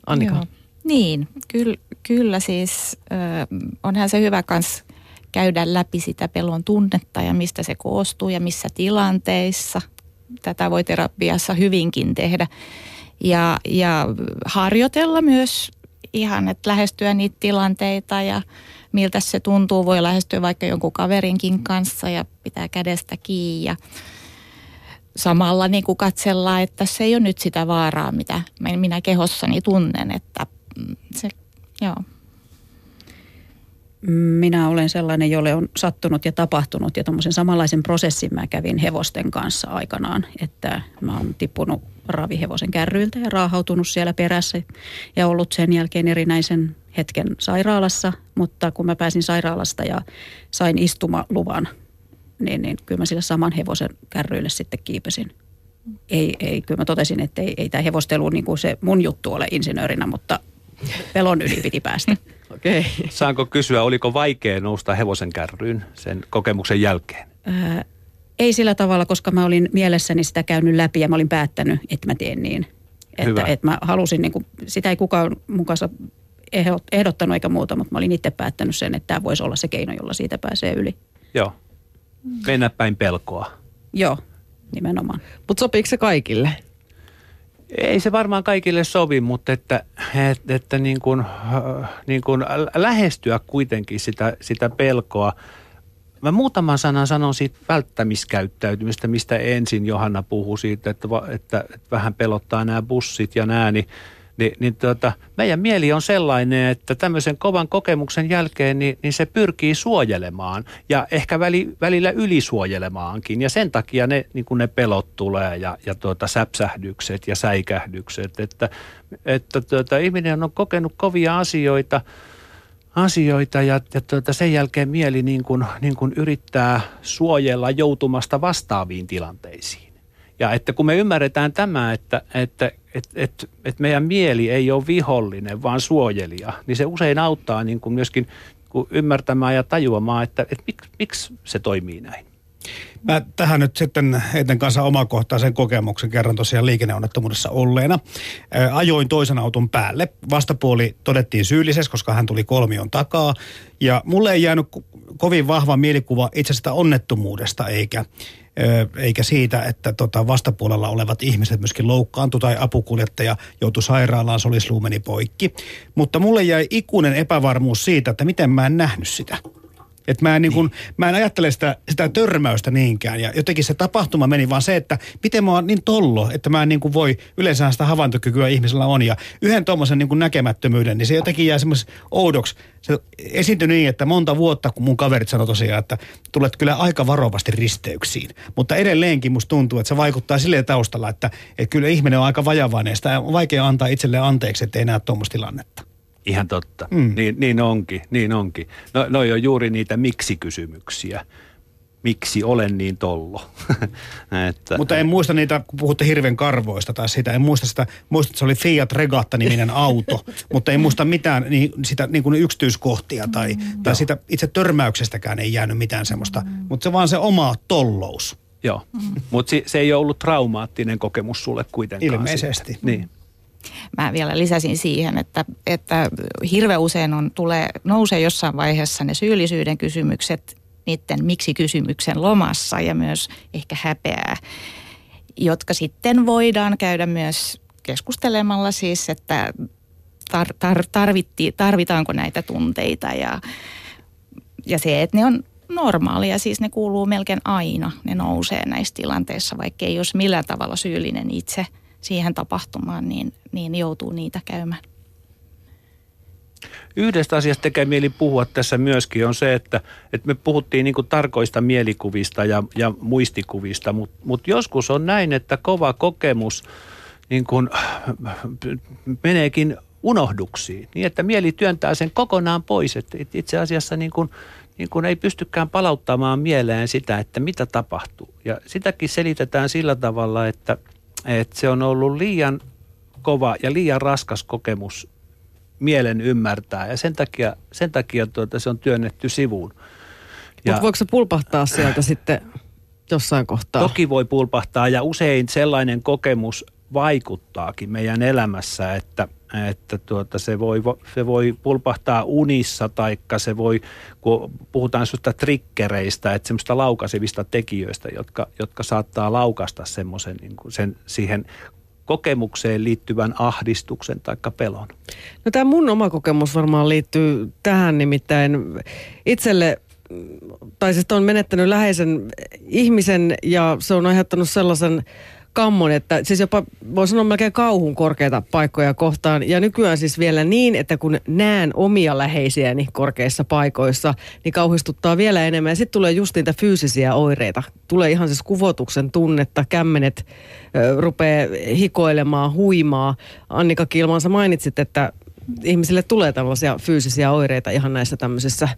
Annika. Joo. Niin, kyllä, kyllä siis äh, onhan se hyvä kans käydä läpi sitä pelon tunnetta ja mistä se koostuu ja missä tilanteissa. Tätä voi terapiassa hyvinkin tehdä ja, ja harjoitella myös ihan, että lähestyä niitä tilanteita ja miltä se tuntuu. Voi lähestyä vaikka jonkun kaverinkin kanssa ja pitää kädestä kiinni ja samalla niin kuin katsellaan, että se ei ole nyt sitä vaaraa, mitä minä kehossani tunnen. Että se, joo. Minä olen sellainen, jolle on sattunut ja tapahtunut ja tommoisen samanlaisen prosessin mä kävin hevosten kanssa aikanaan, että mä oon tippunut ravihevosen kärryiltä ja raahautunut siellä perässä ja ollut sen jälkeen erinäisen hetken sairaalassa, mutta kun mä pääsin sairaalasta ja sain istumaluvan, niin, niin kyllä mä sillä saman hevosen kärryille sitten kiipesin. Ei, ei, kyllä mä totesin, että ei, ei tämä hevostelu niin kuin se mun juttu ole insinöörinä, mutta pelon yli piti päästä. Okei. Saanko kysyä, oliko vaikea nousta hevosen kärryyn sen kokemuksen jälkeen? Öö, Ei sillä tavalla, koska mä olin mielessäni sitä käynyt läpi ja mä olin päättänyt, että mä teen niin. Että, että mä halusin, niin kuin, sitä ei kukaan mukaansa ehdottanut eikä muuta, mutta mä olin itse päättänyt sen, että tämä voisi olla se keino, jolla siitä pääsee yli. Joo. Mennä päin pelkoa. Joo, nimenomaan. Mutta sopiiko se kaikille? Ei se varmaan kaikille sovi, mutta että, että, että niin kuin, niin kuin lähestyä kuitenkin sitä, sitä pelkoa. Mä muutaman sanan sanon siitä välttämiskäyttäytymistä, mistä ensin Johanna puhui siitä, että, että, että vähän pelottaa nämä bussit ja nämä, niin, niin, niin tuota, meidän mieli on sellainen, että tämmöisen kovan kokemuksen jälkeen niin, niin se pyrkii suojelemaan ja ehkä väli, välillä ylisuojelemaankin ja sen takia ne, niin kun ne pelot tulee ja, ja tuota, säpsähdykset ja säikähdykset, että, että tuota, ihminen on kokenut kovia asioita. asioita ja, ja tuota, sen jälkeen mieli niin kuin, niin kuin yrittää suojella joutumasta vastaaviin tilanteisiin. Ja että kun me ymmärretään tämä, että, että et, et, et meidän mieli ei ole vihollinen, vaan suojelija, niin se usein auttaa niin kuin myöskin kun ymmärtämään ja tajuamaan, että et mik, miksi se toimii näin. Mä tähän nyt sitten etten kanssa omakohtaisen kokemuksen kerran tosiaan liikenneonnettomuudessa olleena. Ää, ajoin toisen auton päälle. Vastapuoli todettiin syylliseksi, koska hän tuli kolmion takaa. Ja mulle ei jäänyt ko- kovin vahva mielikuva itsestä onnettomuudesta eikä, ää, eikä siitä, että tota vastapuolella olevat ihmiset myöskin loukkaantui tai apukuljettaja joutui sairaalaan, solislu meni poikki. Mutta mulle jäi ikuinen epävarmuus siitä, että miten mä en nähnyt sitä. Että mä en, niin kun, niin. mä en ajattele sitä, sitä törmäystä niinkään ja jotenkin se tapahtuma meni vaan se, että miten mä oon niin tollo, että mä en niin kun voi, yleensä sitä havaintokykyä ihmisellä on ja yhden tommosen niin kun näkemättömyyden, niin se jotenkin jää semmoisessa oudoksi. Se esiintyi niin, että monta vuotta, kun mun kaverit sanoi tosiaan, että tulet kyllä aika varovasti risteyksiin. Mutta edelleenkin musta tuntuu, että se vaikuttaa silleen taustalla, että, että kyllä ihminen on aika vajavainen ja sitä on vaikea antaa itselleen anteeksi, ettei näe tuommoista tilannetta. Ihan totta. Mm. Niin, niin onkin, niin onkin. No, noi on juuri niitä miksi-kysymyksiä. Miksi olen niin tollo? Että, mutta en muista niitä, kun puhutte hirven karvoista tai sitä. En muista sitä, muista, että se oli Fiat Regatta-niminen auto, mutta en muista mitään niin, sitä niin kuin yksityiskohtia tai, mm. tai sitä itse törmäyksestäkään ei jäänyt mitään semmoista. Mm. Mutta se vaan se oma tollous. Joo, mm. mutta se, se ei ole ollut traumaattinen kokemus sulle kuitenkaan. Ilmeisesti. Siitä. Niin. Mä vielä lisäsin siihen, että, että hirveän usein on, tulee, nousee jossain vaiheessa ne syyllisyyden kysymykset niiden miksi-kysymyksen lomassa ja myös ehkä häpeää, jotka sitten voidaan käydä myös keskustelemalla siis, että tar, tar, tarvitti, tarvitaanko näitä tunteita ja, ja se, että ne on normaalia, siis ne kuuluu melkein aina, ne nousee näissä tilanteissa, vaikka ei olisi millään tavalla syyllinen itse siihen tapahtumaan, niin, niin joutuu niitä käymään. Yhdestä asiasta tekee mieli puhua tässä myöskin on se, että, että me puhuttiin niin kuin tarkoista mielikuvista ja, ja muistikuvista, mutta, mutta joskus on näin, että kova kokemus niin kuin meneekin unohduksiin, niin että mieli työntää sen kokonaan pois, että itse asiassa niin kuin niin kun ei pystykään palauttamaan mieleen sitä, että mitä tapahtuu. Ja sitäkin selitetään sillä tavalla, että että se on ollut liian kova ja liian raskas kokemus mielen ymmärtää ja sen takia, sen takia tuota, se on työnnetty sivuun. Mutta voiko se pulpahtaa sieltä sitten jossain kohtaa? Toki voi pulpahtaa ja usein sellainen kokemus vaikuttaakin meidän elämässä, että, että tuota, se, voi, se voi pulpahtaa unissa taikka se voi, kun puhutaan sellaista trikkereistä, että semmoista laukaisevista tekijöistä, jotka, jotka saattaa laukasta semmoisen niin kuin sen, siihen kokemukseen liittyvän ahdistuksen taikka pelon. No tämä mun oma kokemus varmaan liittyy tähän nimittäin itselle, tai siis on menettänyt läheisen ihmisen ja se on aiheuttanut sellaisen kammon, että siis jopa voi sanoa melkein kauhun korkeita paikkoja kohtaan ja nykyään siis vielä niin, että kun näen omia läheisiäni korkeissa paikoissa, niin kauhistuttaa vielä enemmän ja sitten tulee just niitä fyysisiä oireita. Tulee ihan siis kuvotuksen tunnetta, kämmenet ö, rupeaa hikoilemaan, huimaa. Annika Kihlman, sä mainitsit, että ihmisille tulee tällaisia fyysisiä oireita ihan näissä tämmöisissä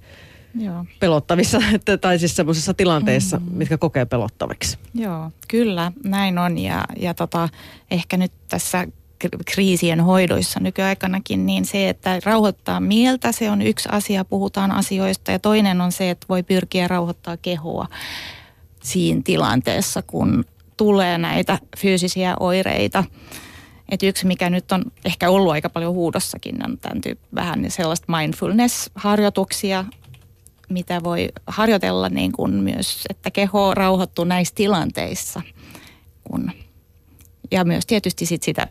Joo. pelottavissa tai siis semmoisissa tilanteissa, mm. mitkä kokee pelottaviksi. Joo, kyllä, näin on ja, ja tota, ehkä nyt tässä kriisien hoidoissa nykyaikanakin, niin se, että rauhoittaa mieltä, se on yksi asia, puhutaan asioista ja toinen on se, että voi pyrkiä rauhoittaa kehoa. siinä tilanteessa, kun tulee näitä fyysisiä oireita. Et yksi, mikä nyt on ehkä ollut aika paljon huudossakin, on tämän tyyppi vähän niin sellaista mindfulness-harjoituksia, mitä voi harjoitella niin kuin myös, että keho rauhoittuu näissä tilanteissa. Kun, ja myös tietysti sit sitä,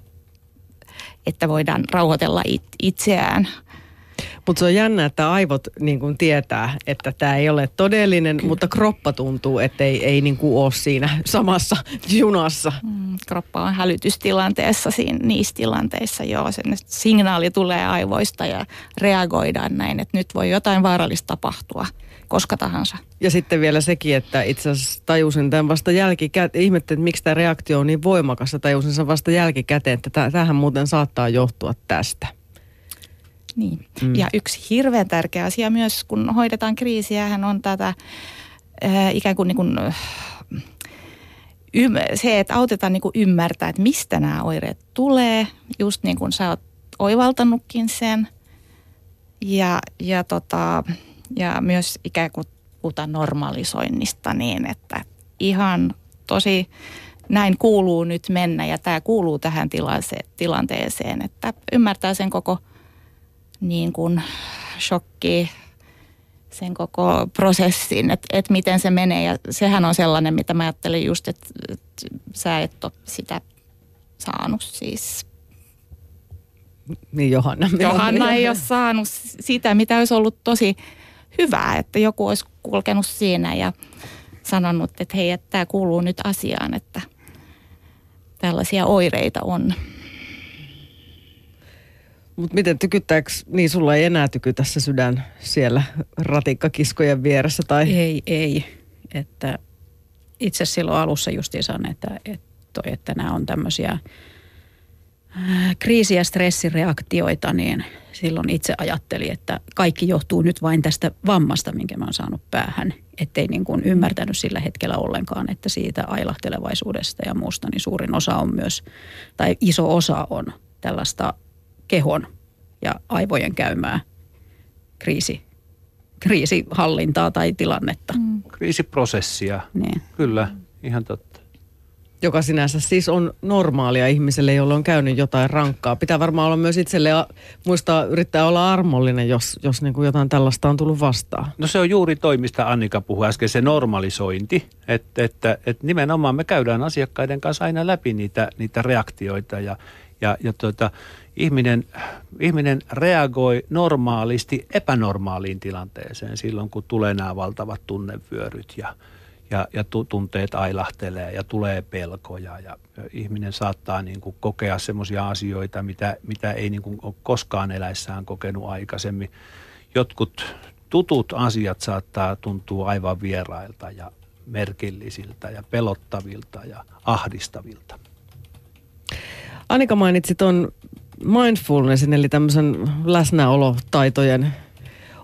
että voidaan rauhoitella it, itseään. Mutta se on jännä, että aivot niin kun tietää, että tämä ei ole todellinen, Kyllä. mutta kroppa tuntuu, että ei, ei niin kuin ole siinä samassa junassa. Mm, kroppa on hälytystilanteessa siinä, niissä tilanteissa, joo. Sen signaali tulee aivoista ja reagoidaan näin, että nyt voi jotain vaarallista tapahtua koska tahansa. Ja sitten vielä sekin, että itse asiassa tajusin tämän vasta jälkikäteen, ihmettelin, että miksi tämä reaktio on niin voimakasta, tajusin sen vasta jälkikäteen, että tämähän muuten saattaa johtua tästä. Niin. Mm. Ja yksi hirveän tärkeä asia myös, kun hoidetaan kriisiä, on tätä ää, ikään kuin, niin kuin ymm, se, että autetaan niin kuin ymmärtää, että mistä nämä oireet tulee, just niin kuin sä oot oivaltanutkin sen. Ja, ja, tota, ja myös ikään kuin puhutaan normalisoinnista niin, että ihan tosi näin kuuluu nyt mennä ja tämä kuuluu tähän tilanteeseen, että ymmärtää sen koko niin kuin shokki, sen koko prosessin, että, että miten se menee. Ja sehän on sellainen, mitä mä ajattelin just, että, että sä et ole sitä saanut siis. Niin Johanna. Johanna ei ole saanut sitä, mitä olisi ollut tosi hyvää, että joku olisi kulkenut siinä ja sanonut, että hei, että tämä kuuluu nyt asiaan, että tällaisia oireita on. Mutta miten tykyttääkö, niin sulla ei enää tykytä se sydän siellä ratikkakiskojen vieressä tai? Ei, ei. Että itse silloin alussa justiin sanon, että, että, että nämä on tämmöisiä kriisi- ja stressireaktioita, niin silloin itse ajattelin, että kaikki johtuu nyt vain tästä vammasta, minkä mä oon saanut päähän. Ettei niin kuin ymmärtänyt sillä hetkellä ollenkaan, että siitä ailahtelevaisuudesta ja muusta, niin suurin osa on myös, tai iso osa on tällaista kehon ja aivojen käymää kriisi, kriisihallintaa tai tilannetta. Mm. Kriisiprosessia, niin. Kyllä, ihan totta. Joka sinänsä siis on normaalia ihmiselle, jolle on käynyt jotain rankkaa. Pitää varmaan olla myös itselle ja muistaa yrittää olla armollinen, jos, jos niin kuin jotain tällaista on tullut vastaan. No se on juuri toi, mistä Annika puhui äsken, se normalisointi. Että et, et nimenomaan me käydään asiakkaiden kanssa aina läpi niitä, niitä reaktioita ja Ja, ja tuota, ihminen, ihminen reagoi normaalisti epänormaaliin tilanteeseen silloin, kun tulee nämä valtavat tunnevyöryt ja, ja, ja tunteet ailahtelee ja tulee pelkoja. Ja, ja ihminen saattaa niin kuin kokea semmoisia asioita, mitä, mitä ei niin kuin ole koskaan eläissään kokenut aikaisemmin. Jotkut tutut asiat saattaa tuntua aivan vierailta ja merkillisiltä ja pelottavilta ja ahdistavilta. Annika mainitsi tuon mindfulnessin, eli tämmöisen läsnäolotaitojen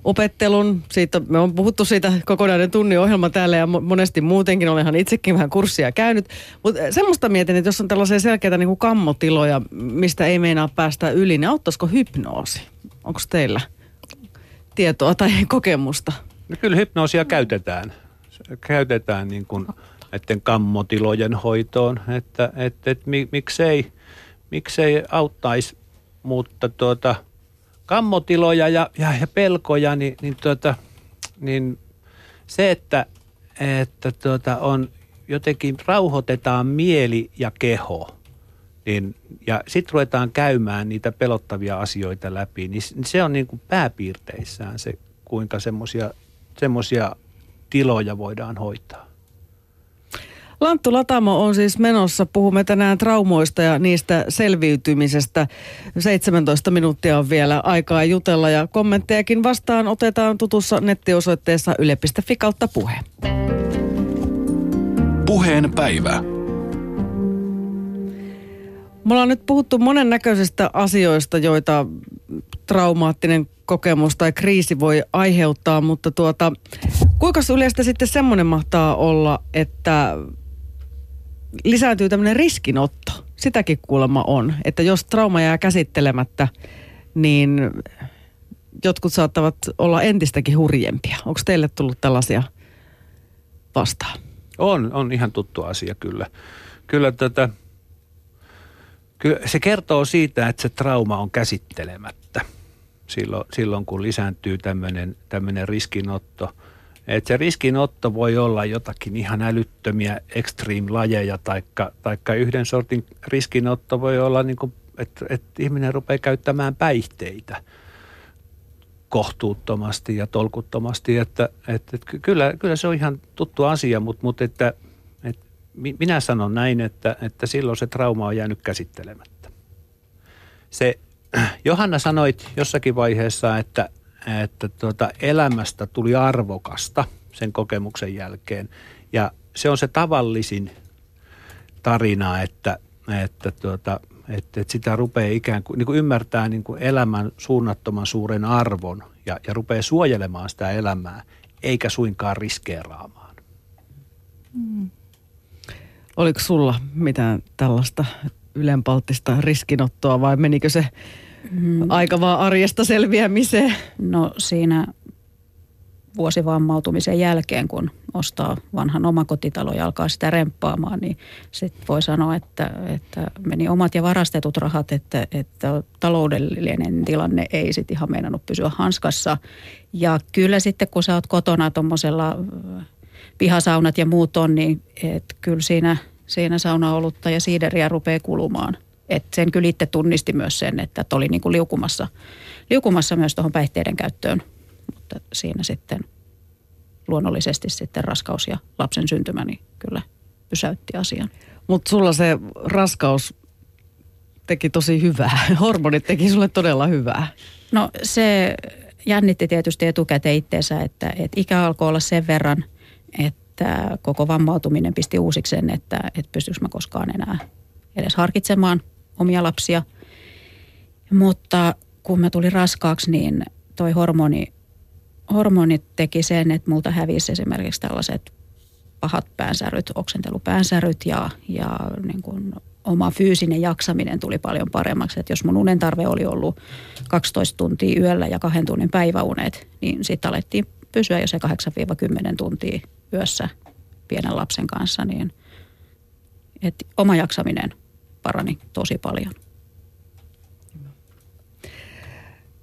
opettelun. Siitä, me on puhuttu siitä kokonainen tunnin ohjelma täällä ja monesti muutenkin. Olenhan itsekin vähän kurssia käynyt. Mutta semmoista mietin, että jos on tällaisia selkeitä niin kuin kammotiloja, mistä ei meinaa päästä yli, niin auttaisiko hypnoosi? Onko teillä tietoa tai kokemusta? No kyllä hypnoosia käytetään. Käytetään niin kuin näiden kammotilojen hoitoon, että et, et, mi, miksei, miksei auttaisi, mutta tuota, kammotiloja ja, ja, ja pelkoja, niin, niin, tuota, niin se, että, että tuota, on jotenkin rauhoitetaan mieli ja keho, niin, ja sitten ruvetaan käymään niitä pelottavia asioita läpi, niin se on niin kuin pääpiirteissään se, kuinka semmoisia tiloja voidaan hoitaa. Lanttulataamo on siis menossa. Puhumme tänään traumoista ja niistä selviytymisestä. seitsemäntoista minuuttia on vielä aikaa jutella ja kommenttejakin vastaan otetaan tutussa nettiosoitteessa yle piste fi kautta puhe. Puheen päivä. Me ollaan nyt puhuttu monennäköisistä asioista, joita traumaattinen kokemus tai kriisi voi aiheuttaa, mutta tuota, kuinka yleistä sitten semmoinen mahtaa olla, että lisääntyy tämmöinen riskinotto. Sitäkin kuulemma on, että jos trauma jää käsittelemättä, niin jotkut saattavat olla entistäkin hurjempia. Onko teille tullut tällaisia vastaan? On, on ihan tuttu asia kyllä. Kyllä tätä... Kyllä se kertoo siitä, että se trauma on käsittelemättä silloin, silloin kun lisääntyy tämmöinen, tämmöinen riskinotto. Että se riskinotto voi olla jotakin ihan älyttömiä extreme-lajeja, taikka, taikka yhden sortin riskinotto voi olla, niin kuin, että, että ihminen rupeaa käyttämään päihteitä kohtuuttomasti ja tolkuttomasti. Että, että kyllä, kyllä se on ihan tuttu asia, mutta, mutta että... Minä sanon näin, että, että silloin se trauma on jäänyt käsittelemättä. Se, Johanna sanoit jossakin vaiheessa, että, että tuota, elämästä tuli arvokasta sen kokemuksen jälkeen. Ja se on se tavallisin tarina, että, että, tuota, että, että sitä rupeaa ikään kuin, niin kuin ymmärtää niin kuin elämän suunnattoman suuren arvon ja, ja rupeaa suojelemaan sitä elämää, eikä suinkaan riskeeraamaan. Mm. Oliko sulla mitään tällaista ylenpalttista riskinottoa vai menikö se mm. aika vaan arjesta selviämiseen? No siinä vuosivammautumisen jälkeen, kun ostaa vanhan omakotitalon ja alkaa sitä remppaamaan, niin sitten voi sanoa, että, että meni omat ja varastetut rahat, että, että taloudellinen tilanne ei sitten ihan meinannut pysyä hanskassa. Ja kyllä sitten, kun sä oot kotona tuommoisella... pihasaunat ja muut on, niin et kyllä siinä, siinä saunaolutta ja siideriä rupeaa kulumaan. Et sen kyllä itse tunnisti myös sen, että oli niinku liukumassa, liukumassa myös tuohon päihteiden käyttöön. Mutta siinä sitten luonnollisesti sitten raskaus ja lapsen syntymä niin kyllä pysäytti asian. Mutta sulla se raskaus teki tosi hyvää. Hormonit teki sulle todella hyvää. No se jännitti tietysti etukäteen itteensä, että et ikä alkoi olla sen verran, että koko vammautuminen pisti uusiksi sen, että, että pystyisikö mä koskaan enää edes harkitsemaan omia lapsia. Mutta kun mä tulin raskaaksi, niin toi hormoni, hormonit teki sen, että multa hävisi esimerkiksi tällaiset pahat päänsäryt, oksentelupäänsäryt ja, ja niin kuin oma fyysinen jaksaminen tuli paljon paremmaksi. Että jos mun unen tarve oli ollut kaksitoista tuntia yöllä ja kahden tunnin päiväunet, niin sitten alettiin pysyä jo se kahdeksan kymmenen tuntia yössä pienen lapsen kanssa, niin että oma jaksaminen parani tosi paljon.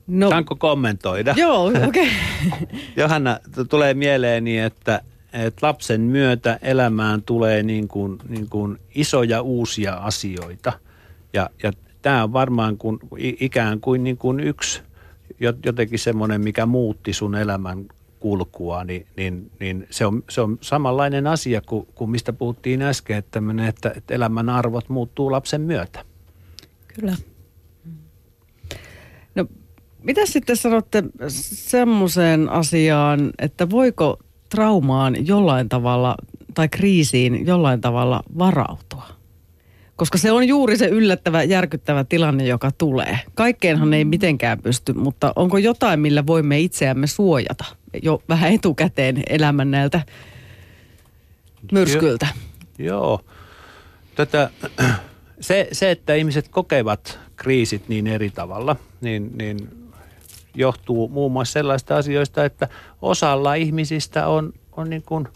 No. Saanko kommentoida? Joo, okei. Okay. Johanna, tulee mieleeni, että, että lapsen myötä elämään tulee niin kuin, niin kuin isoja uusia asioita. Ja, ja tämä on varmaan kun, ikään kuin, niin kuin yksi jotenkin semmoinen, mikä muutti sun elämän kulkua, niin, niin, niin se, on, se on samanlainen asia kuin, kuin mistä puhuttiin äsken, että, että, että elämän arvot muuttuu lapsen myötä. Kyllä. No, mitä sitten sanotte semmoiseen asiaan, että voiko traumaan jollain tavalla tai kriisiin jollain tavalla varautua? Koska se on juuri se yllättävä, järkyttävä tilanne, joka tulee. Kaikkeenhan ei mitenkään pysty, mutta onko jotain, millä voimme itseämme suojata jo vähän etukäteen elämän näiltä myrskyltä? Jo, joo. Tätä, se, se, että ihmiset kokevat kriisit niin eri tavalla, niin, niin johtuu muun muassa sellaista asioista, että osalla ihmisistä on, on niin kuin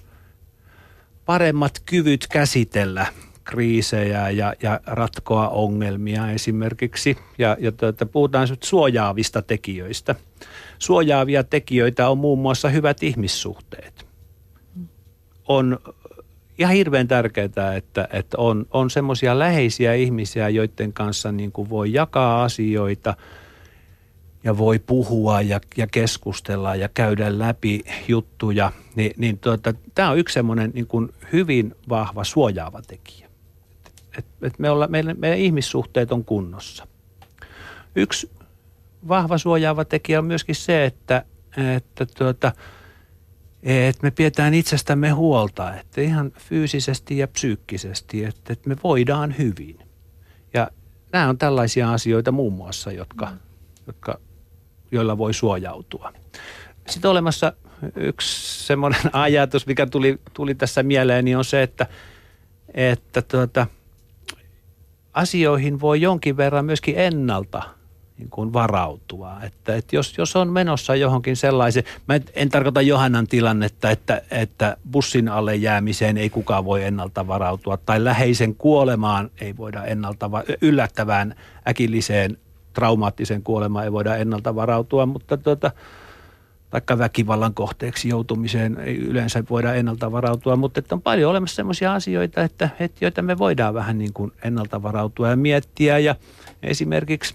paremmat kyvyt käsitellä kriisejä ja, ja ratkoa ongelmia esimerkiksi. Ja, ja tuota, puhutaan suojaavista tekijöistä. Suojaavia tekijöitä on muun muassa hyvät ihmissuhteet. On ihan hirveän tärkeää, että, että on, on semmoisia läheisiä ihmisiä, joiden kanssa niin kuin voi jakaa asioita ja voi puhua ja, ja keskustella ja käydä läpi juttuja. Ni, niin tuota, tämä on yksi semmoinen niin kuin hyvin vahva suojaava tekijä. Et, et me olla, meidän, meidän ihmissuhteet on kunnossa. Yksi vahva suojaava tekijä on myöskin se, että, että, tuota, että me pidetään itsestämme huolta, että ihan fyysisesti ja psyykkisesti, että, että me voidaan hyvin. Ja nämä on tällaisia asioita muun muassa, jotka, mm. jotka, joilla voi suojautua. Sitten olemassa yksi semmoinen ajatus, mikä tuli, tuli tässä mieleen, niin on se, että että tuota, asioihin voi jonkin verran myöskin ennalta niin kuin varautua. Että, että jos, jos on menossa johonkin sellaisen, mä en tarkoita Johannan tilannetta, että, että bussin alle jäämiseen ei kukaan voi ennalta varautua, tai läheisen kuolemaan ei voida ennalta, yllättävään äkilliseen traumaattiseen kuolemaan ei voida ennalta varautua, mutta tuota, taikka väkivallan kohteeksi joutumiseen ei yleensä voida ennalta varautua, mutta että on paljon olemassa sellaisia asioita, että, että joita me voidaan vähän niin kuin ennalta varautua ja miettiä, ja esimerkiksi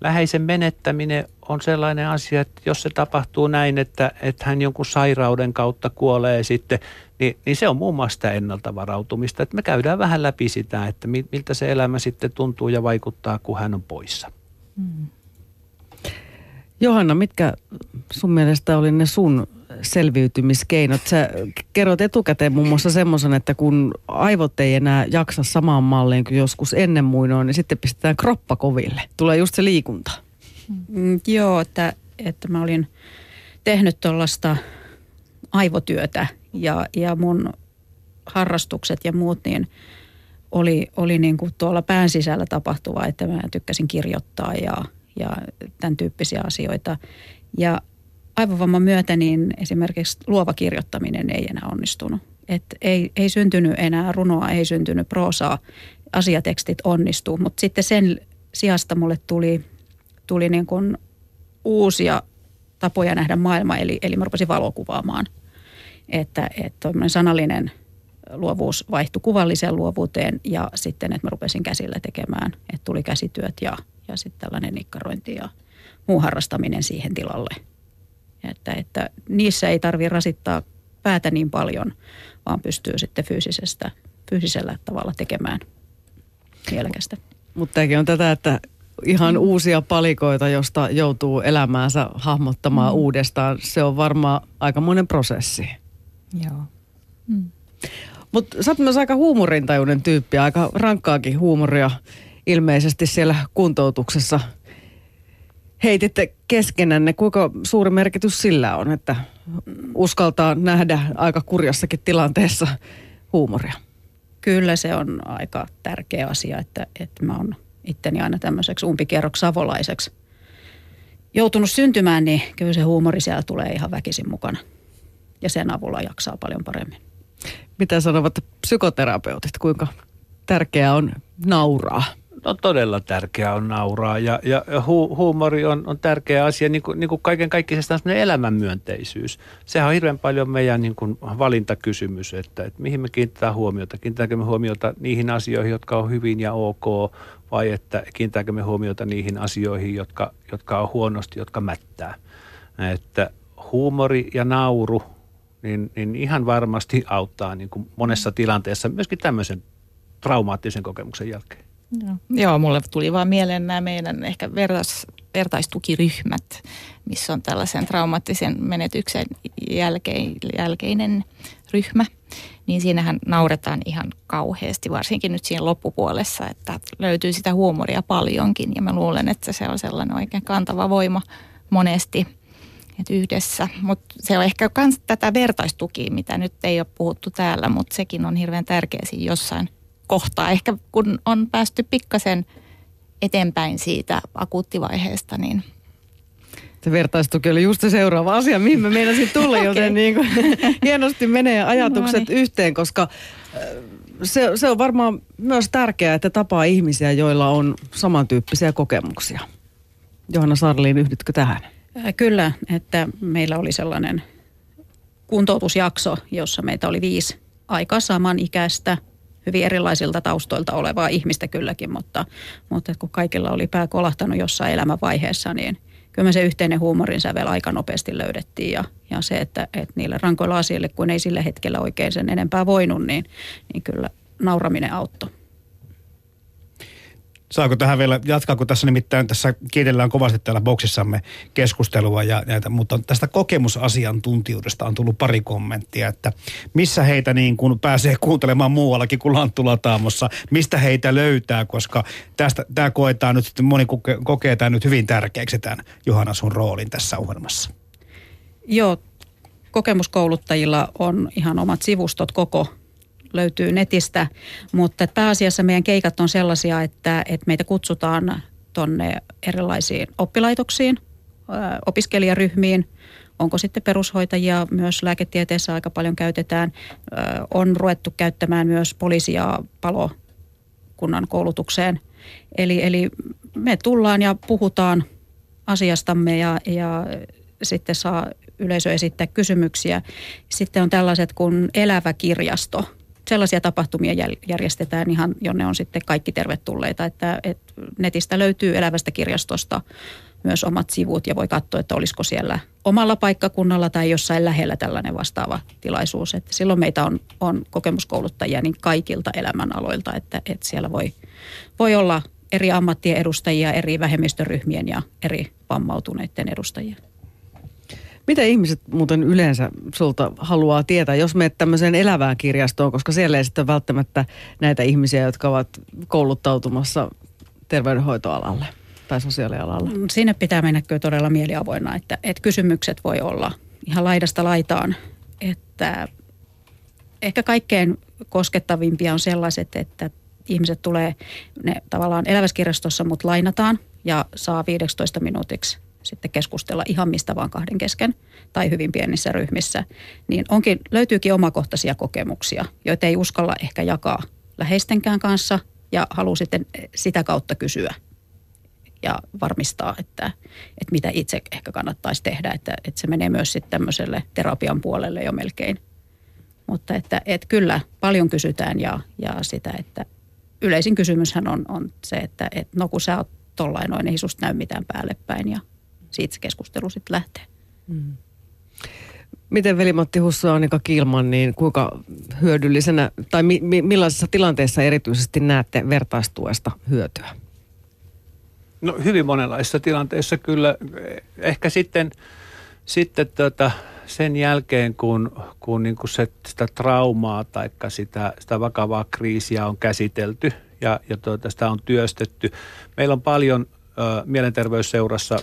läheisen menettäminen on sellainen asia, että jos se tapahtuu näin, että, että hän jonkun sairauden kautta kuolee sitten, niin, niin se on muun muassa sitä ennalta varautumista, että me käydään vähän läpi sitä, että miltä se elämä sitten tuntuu ja vaikuttaa, kun hän on poissa. Hmm. Johanna, mitkä sun mielestä oli ne sun selviytymiskeinot? Sä kerrot etukäteen muun muassa semmoisen, että kun aivot ei enää jaksa samaan malliin kuin joskus ennen muinoin, niin sitten pistetään kroppa koville. Tulee just se liikunta. Mm, joo, että, että mä olin tehnyt tuollaista aivotyötä ja, ja mun harrastukset ja muut niin oli, oli niin kuin tuolla pään sisällä tapahtuvaa, että mä tykkäsin kirjoittaa ja, ja tämän tyyppisiä asioita. Ja aivovamman myötä niin esimerkiksi luova kirjoittaminen ei enää onnistunut. Et ei, ei syntynyt enää runoa, ei syntynyt proosaa, asiatekstit onnistuu, mutta sitten sen sijasta mulle tuli, tuli niin kuin uusia tapoja nähdä maailma, eli, eli mä rupesin valokuvaamaan, että tuommoinen sanallinen luovuus vaihtui kuvalliseen luovuuteen ja sitten, että mä rupesin käsillä tekemään, että tuli käsityöt ja, ja sitten tällainen nikkarointi ja muu harrastaminen siihen tilalle. Että, että niissä ei tarvitse rasittaa päätä niin paljon, vaan pystyy sitten fyysisestä, fyysisellä tavalla tekemään mielekästä. Mutta tämäkin on tätä, että ihan uusia palikoita, josta joutuu elämäänsä hahmottamaan mm. uudestaan. Se on varmaan aikamoinen prosessi. Joo. Mm. Mutta sä oot myös aika huumorintajuinen tyyppi, aika rankkaakin huumoria ilmeisesti siellä kuntoutuksessa heititte keskenänne. Kuinka suuri merkitys sillä on, että uskaltaa nähdä aika kurjassakin tilanteessa huumoria? Kyllä se on aika tärkeä asia, että, että mä oon itteni aina tämmöiseksi umpikierroksi savolaiseksi joutunut syntymään, niin kyllä se huumori siellä tulee ihan väkisin mukana. Ja sen avulla jaksaa paljon paremmin. Mitä sanovat psykoterapeutit, kuinka tärkeää on nauraa? No todella tärkeää on nauraa ja, ja hu, huumori on, on tärkeä asia, niin kuin, niin kuin kaiken kaikkisesti on sellainen elämänmyönteisyys. Sehän on hirveän paljon meidän niin kuin valintakysymys, että, että mihin me kiinnitetään huomiota. Kiinnitetäänkö me huomiota niihin asioihin, jotka on hyvin ja ok, vai että kiinnitetäänkö me huomiota niihin asioihin, jotka, jotka on huonosti, jotka mättää. Että huumori ja nauru niin, niin ihan varmasti auttaa niin kuin monessa tilanteessa myöskin tämmöisen traumaattisen kokemuksen jälkeen. Joo. Joo, mulle tuli vaan mieleen nämä meidän ehkä vertais, vertaistukiryhmät, missä on tällaisen traumaattisen menetyksen jälkeen, jälkeinen ryhmä. Niin siinähän nauretaan ihan kauheasti, varsinkin nyt siinä loppupuolessa, että löytyy sitä huumoria paljonkin. Ja mä luulen, että se on sellainen oikein kantava voima monesti, että yhdessä. Mutta se on ehkä myös tätä vertaistukia, mitä nyt ei ole puhuttu täällä, mutta sekin on hirveän tärkeä siinä jossain kohtaa. Ehkä kun on päästy pikkasen eteenpäin siitä akuuttivaiheesta, niin se vertaistuki oli just se seuraava asia, mihin mä meinasin tulla, okay. Joten niin kuin, hienosti menee ajatukset no niin. yhteen, koska se, se on varmaan myös tärkeää, että tapaa ihmisiä, joilla on samantyyppisiä kokemuksia. Johanna Sarlin, yhdytkö tähän? Kyllä, että meillä oli sellainen kuntoutusjakso, jossa meitä oli viisi aika samanikäistä, hyvin erilaisilta taustoilta olevaa ihmistä kylläkin, mutta, mutta kun kaikilla oli pää kolahtanut jossain elämänvaiheessa, niin kyllä me se yhteinen huumorin sävel aika nopeasti löydettiin. Ja, ja se, että, että niille rankoilla asioille, kun ei sillä hetkellä oikein sen enempää voinut, niin, niin kyllä nauraminen auttoi. Saako tähän vielä jatkaa, kun tässä nimittäin tässä kiitellään kovasti täällä boksissamme keskustelua, ja, ja, mutta tästä kokemusasiantuntijuudesta on tullut pari kommenttia, että missä heitä niin kuin pääsee kuuntelemaan muuallakin kuin Lanttulataimossa, mistä heitä löytää, koska tästä, tämä koetaan nyt, moni kokee, kokee tämä nyt hyvin tärkeäksi tämän Johanna sun roolin tässä ohjelmassa. Joo, kokemuskouluttajilla on ihan omat sivustot koko löytyy netistä, mutta pääasiassa meidän keikat on sellaisia, että, että meitä kutsutaan tuonne erilaisiin oppilaitoksiin, opiskelijaryhmiin. Onko sitten perushoitajia, myös lääketieteessä aika paljon käytetään. On ruvettu käyttämään myös poliisia palokunnan koulutukseen. Eli, eli me tullaan ja puhutaan asiastamme ja, ja sitten saa yleisö esittää kysymyksiä. Sitten on tällaiset kuin elävä kirjasto. Sellaisia tapahtumia järjestetään ihan, jonne on sitten kaikki tervetulleita. Että, että netistä löytyy elävästä kirjastosta myös omat sivut ja voi katsoa, että olisiko siellä omalla paikkakunnalla tai jossain lähellä tällainen vastaava tilaisuus. Että silloin meitä on, on kokemuskouluttajia niin kaikilta elämänaloilta, että, että siellä voi, voi olla eri ammattien edustajia, eri vähemmistöryhmien ja eri vammautuneiden edustajia. Mitä ihmiset muuten yleensä sulta haluaa tietää, jos menet tämmöiseen elävään kirjastoon, koska siellä ei sitten välttämättä näitä ihmisiä, jotka ovat kouluttautumassa terveydenhoitoalalle tai sosiaalialalle? Siinä pitää mennä kyllä todella mieliavoinna, että, että kysymykset voi olla ihan laidasta laitaan. Että ehkä kaikkein koskettavimpia on sellaiset, että ihmiset tulee, ne tavallaan eläväskirjastossa mut lainataan ja saa viideksitoista minuutiksi sitten keskustella ihan mistä vaan kahden kesken tai hyvin pienissä ryhmissä, niin onkin, löytyykin omakohtaisia kokemuksia, joita ei uskalla ehkä jakaa läheistenkään kanssa ja haluaa sitten sitä kautta kysyä ja varmistaa, että, että mitä itse ehkä kannattaisi tehdä, että, että se menee myös sitten tämmöiselle terapian puolelle jo melkein. Mutta että, että kyllä paljon kysytään ja, ja sitä, että yleisin kysymyshän on, on se, että et no kun sä oot tollain noin, ei susta näy mitään päälle päin ja siitä se keskustelu sitten lähtee. Mm. Miten Veli-Matti Husso ja Annika Kihlman, niin kuinka hyödyllisenä tai mi- mi- millaisessa tilanteessa erityisesti näette vertaistuesta hyötyä? No hyvin monenlaisissa tilanteissa kyllä. Ehkä sitten, sitten tuota, sen jälkeen, kun, kun niinku se, sitä traumaa tai sitä, sitä vakavaa kriisiä on käsitelty ja, ja tuota, sitä on työstetty. Meillä on paljon ö, mielenterveysseurassa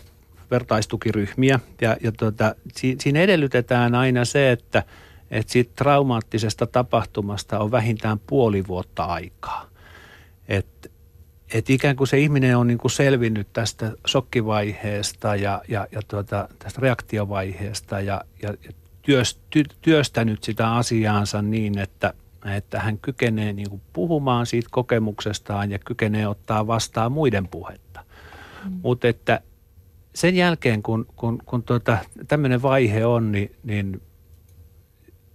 vertaistukiryhmiä ja, ja tuota, si, siinä edellytetään aina se, että et siitä traumaattisesta tapahtumasta on vähintään puoli vuotta aikaa. Että et ikään kuin se ihminen on niin kuin selvinnyt tästä shokkivaiheesta ja, ja, ja tuota, tästä reaktiovaiheesta ja, ja työst, ty, työstänyt sitä asiaansa niin, että, että hän kykenee niin kuin puhumaan siitä kokemuksestaan ja kykenee ottaa vastaan muiden puhetta. Mm. Mutta että sen jälkeen, kun, kun, kun tuota, tämmöinen vaihe on, niin, niin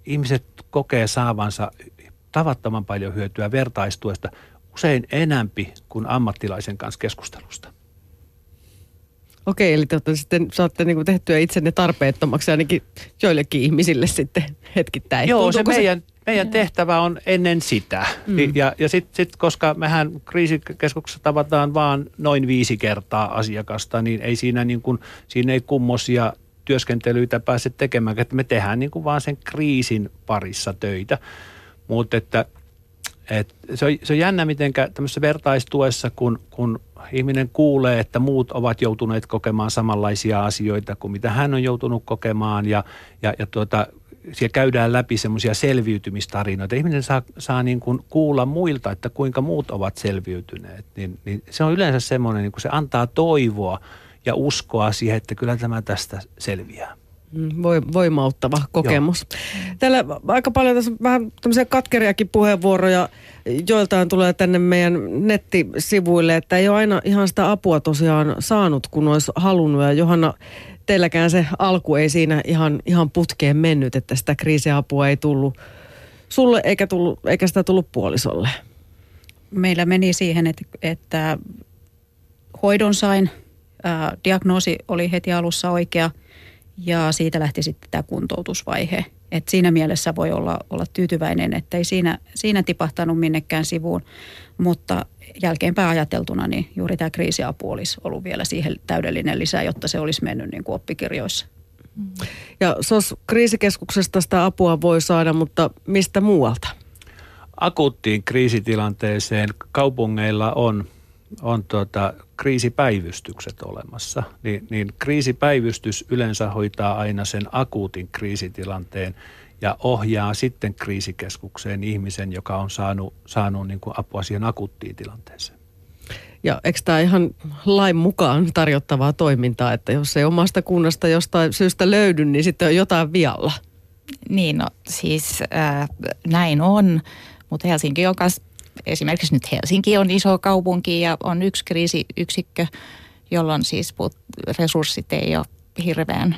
ihmiset kokee saavansa tavattoman paljon hyötyä vertaistuesta, usein enämpi kuin ammattilaisen kanssa keskustelusta. Okei, eli te sitten saatte niinku tehtyä itsenne tarpeettomaksi ainakin joillekin ihmisille sitten hetkittäin. Joo, Tuntuuko se meidän, se... meidän tehtävä on ennen sitä. Mm. Ja, ja sitten, sit, koska mehän kriisikeskuksessa tavataan vaan noin viisi kertaa asiakasta, niin ei siinä, niin kun, siinä ei kummosia työskentelyitä pääse tekemään, että me tehdään niin kuin vaan sen kriisin parissa töitä. Mutta että Et se, on, se on jännä, mitenkä tämmöisessä vertaistuessa, kun, kun ihminen kuulee, että muut ovat joutuneet kokemaan samanlaisia asioita kuin mitä hän on joutunut kokemaan ja, ja, ja tuota, siellä käydään läpi semmoisia selviytymistarinoita. Ihminen saa, saa niin kuin kuulla muilta, että kuinka muut ovat selviytyneet. Niin, niin se on yleensä semmoinen, niin kun se antaa toivoa ja uskoa siihen, että kyllä tämä tästä selviää. Voimauttava kokemus. Joo. Täällä aika paljon tässä vähän tämmöisiä katkeriakin puheenvuoroja joiltain tulee tänne meidän nettisivuille, että ei ole aina ihan sitä apua tosiaan saanut, kun olisi halunnut. Ja Johanna, teilläkään se alku ei siinä ihan, ihan putkeen mennyt, että sitä kriisiapua ei tullut sulle eikä, tullut, eikä sitä tullut puolisolle. Meillä meni siihen, että, että hoidon sain, äh, diagnoosi oli heti alussa oikea. Ja siitä lähti sitten tämä kuntoutusvaihe. Et siinä mielessä voi olla, olla tyytyväinen, että ei siinä, siinä tipahtanut minnekään sivuun. Mutta jälkeenpäin ajateltuna, niin juuri tämä kriisiapu olisi ollut vielä siihen täydellinen lisää, jotta se olisi mennyt niin kuin oppikirjoissa. Ja S O S-kriisikeskuksesta sitä apua voi saada, mutta mistä muualta? Akuuttiin kriisitilanteeseen kaupungeilla on... on tuota, kriisipäivystykset olemassa, niin, niin kriisipäivystys yleensä hoitaa aina sen akuutin kriisitilanteen ja ohjaa sitten kriisikeskukseen ihmisen, joka on saanut, saanut niin kuin apua siihen akuuttiin tilanteeseen. Ja eikö tämä ihan lain mukaan tarjottavaa toimintaa, että jos ei omasta kunnasta jostain syystä löydy, niin sitten on jotain vialla? Niin, no siis äh, näin on, mutta Helsinki on kanssa, esimerkiksi nyt Helsinki on iso kaupunki ja on yksi kriisiyksikkö, jolloin siis resurssit ei ole hirveän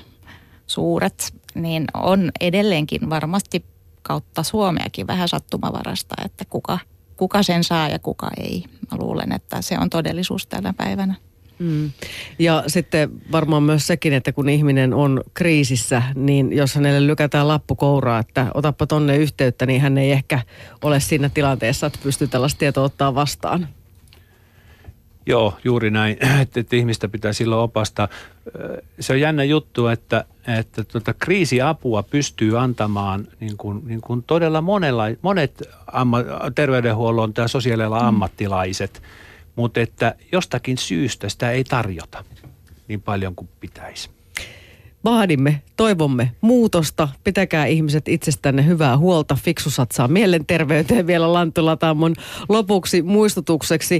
suuret, niin on edelleenkin varmasti kautta Suomeakin vähän sattumavarasta, että kuka, kuka sen saa ja kuka ei. Mä luulen, että se on todellisuus tänä päivänä. Mm. Ja sitten varmaan myös sekin, että kun ihminen on kriisissä, niin jos hänelle lykätään lappukouraa, että otappa tonne yhteyttä, niin hän ei ehkä ole siinä tilanteessa, että pystyy tällaista tietoa ottaa vastaan. Joo, juuri näin, että ihmistä pitää silloin opastaa. Se on jännä juttu, että, että tuota kriisiapua pystyy antamaan niin kuin, niin kuin todella monella, monet amma, terveydenhuollon tai sosiaalialan ammattilaiset, mutta että jostakin syystä sitä ei tarjota niin paljon kuin pitäisi. Vaadimme, toivomme muutosta. Pitäkää ihmiset itsestänne hyvää huolta. Fiksu satsaa mielenterveyteen vielä Lanttulataamon lopuksi muistutukseksi.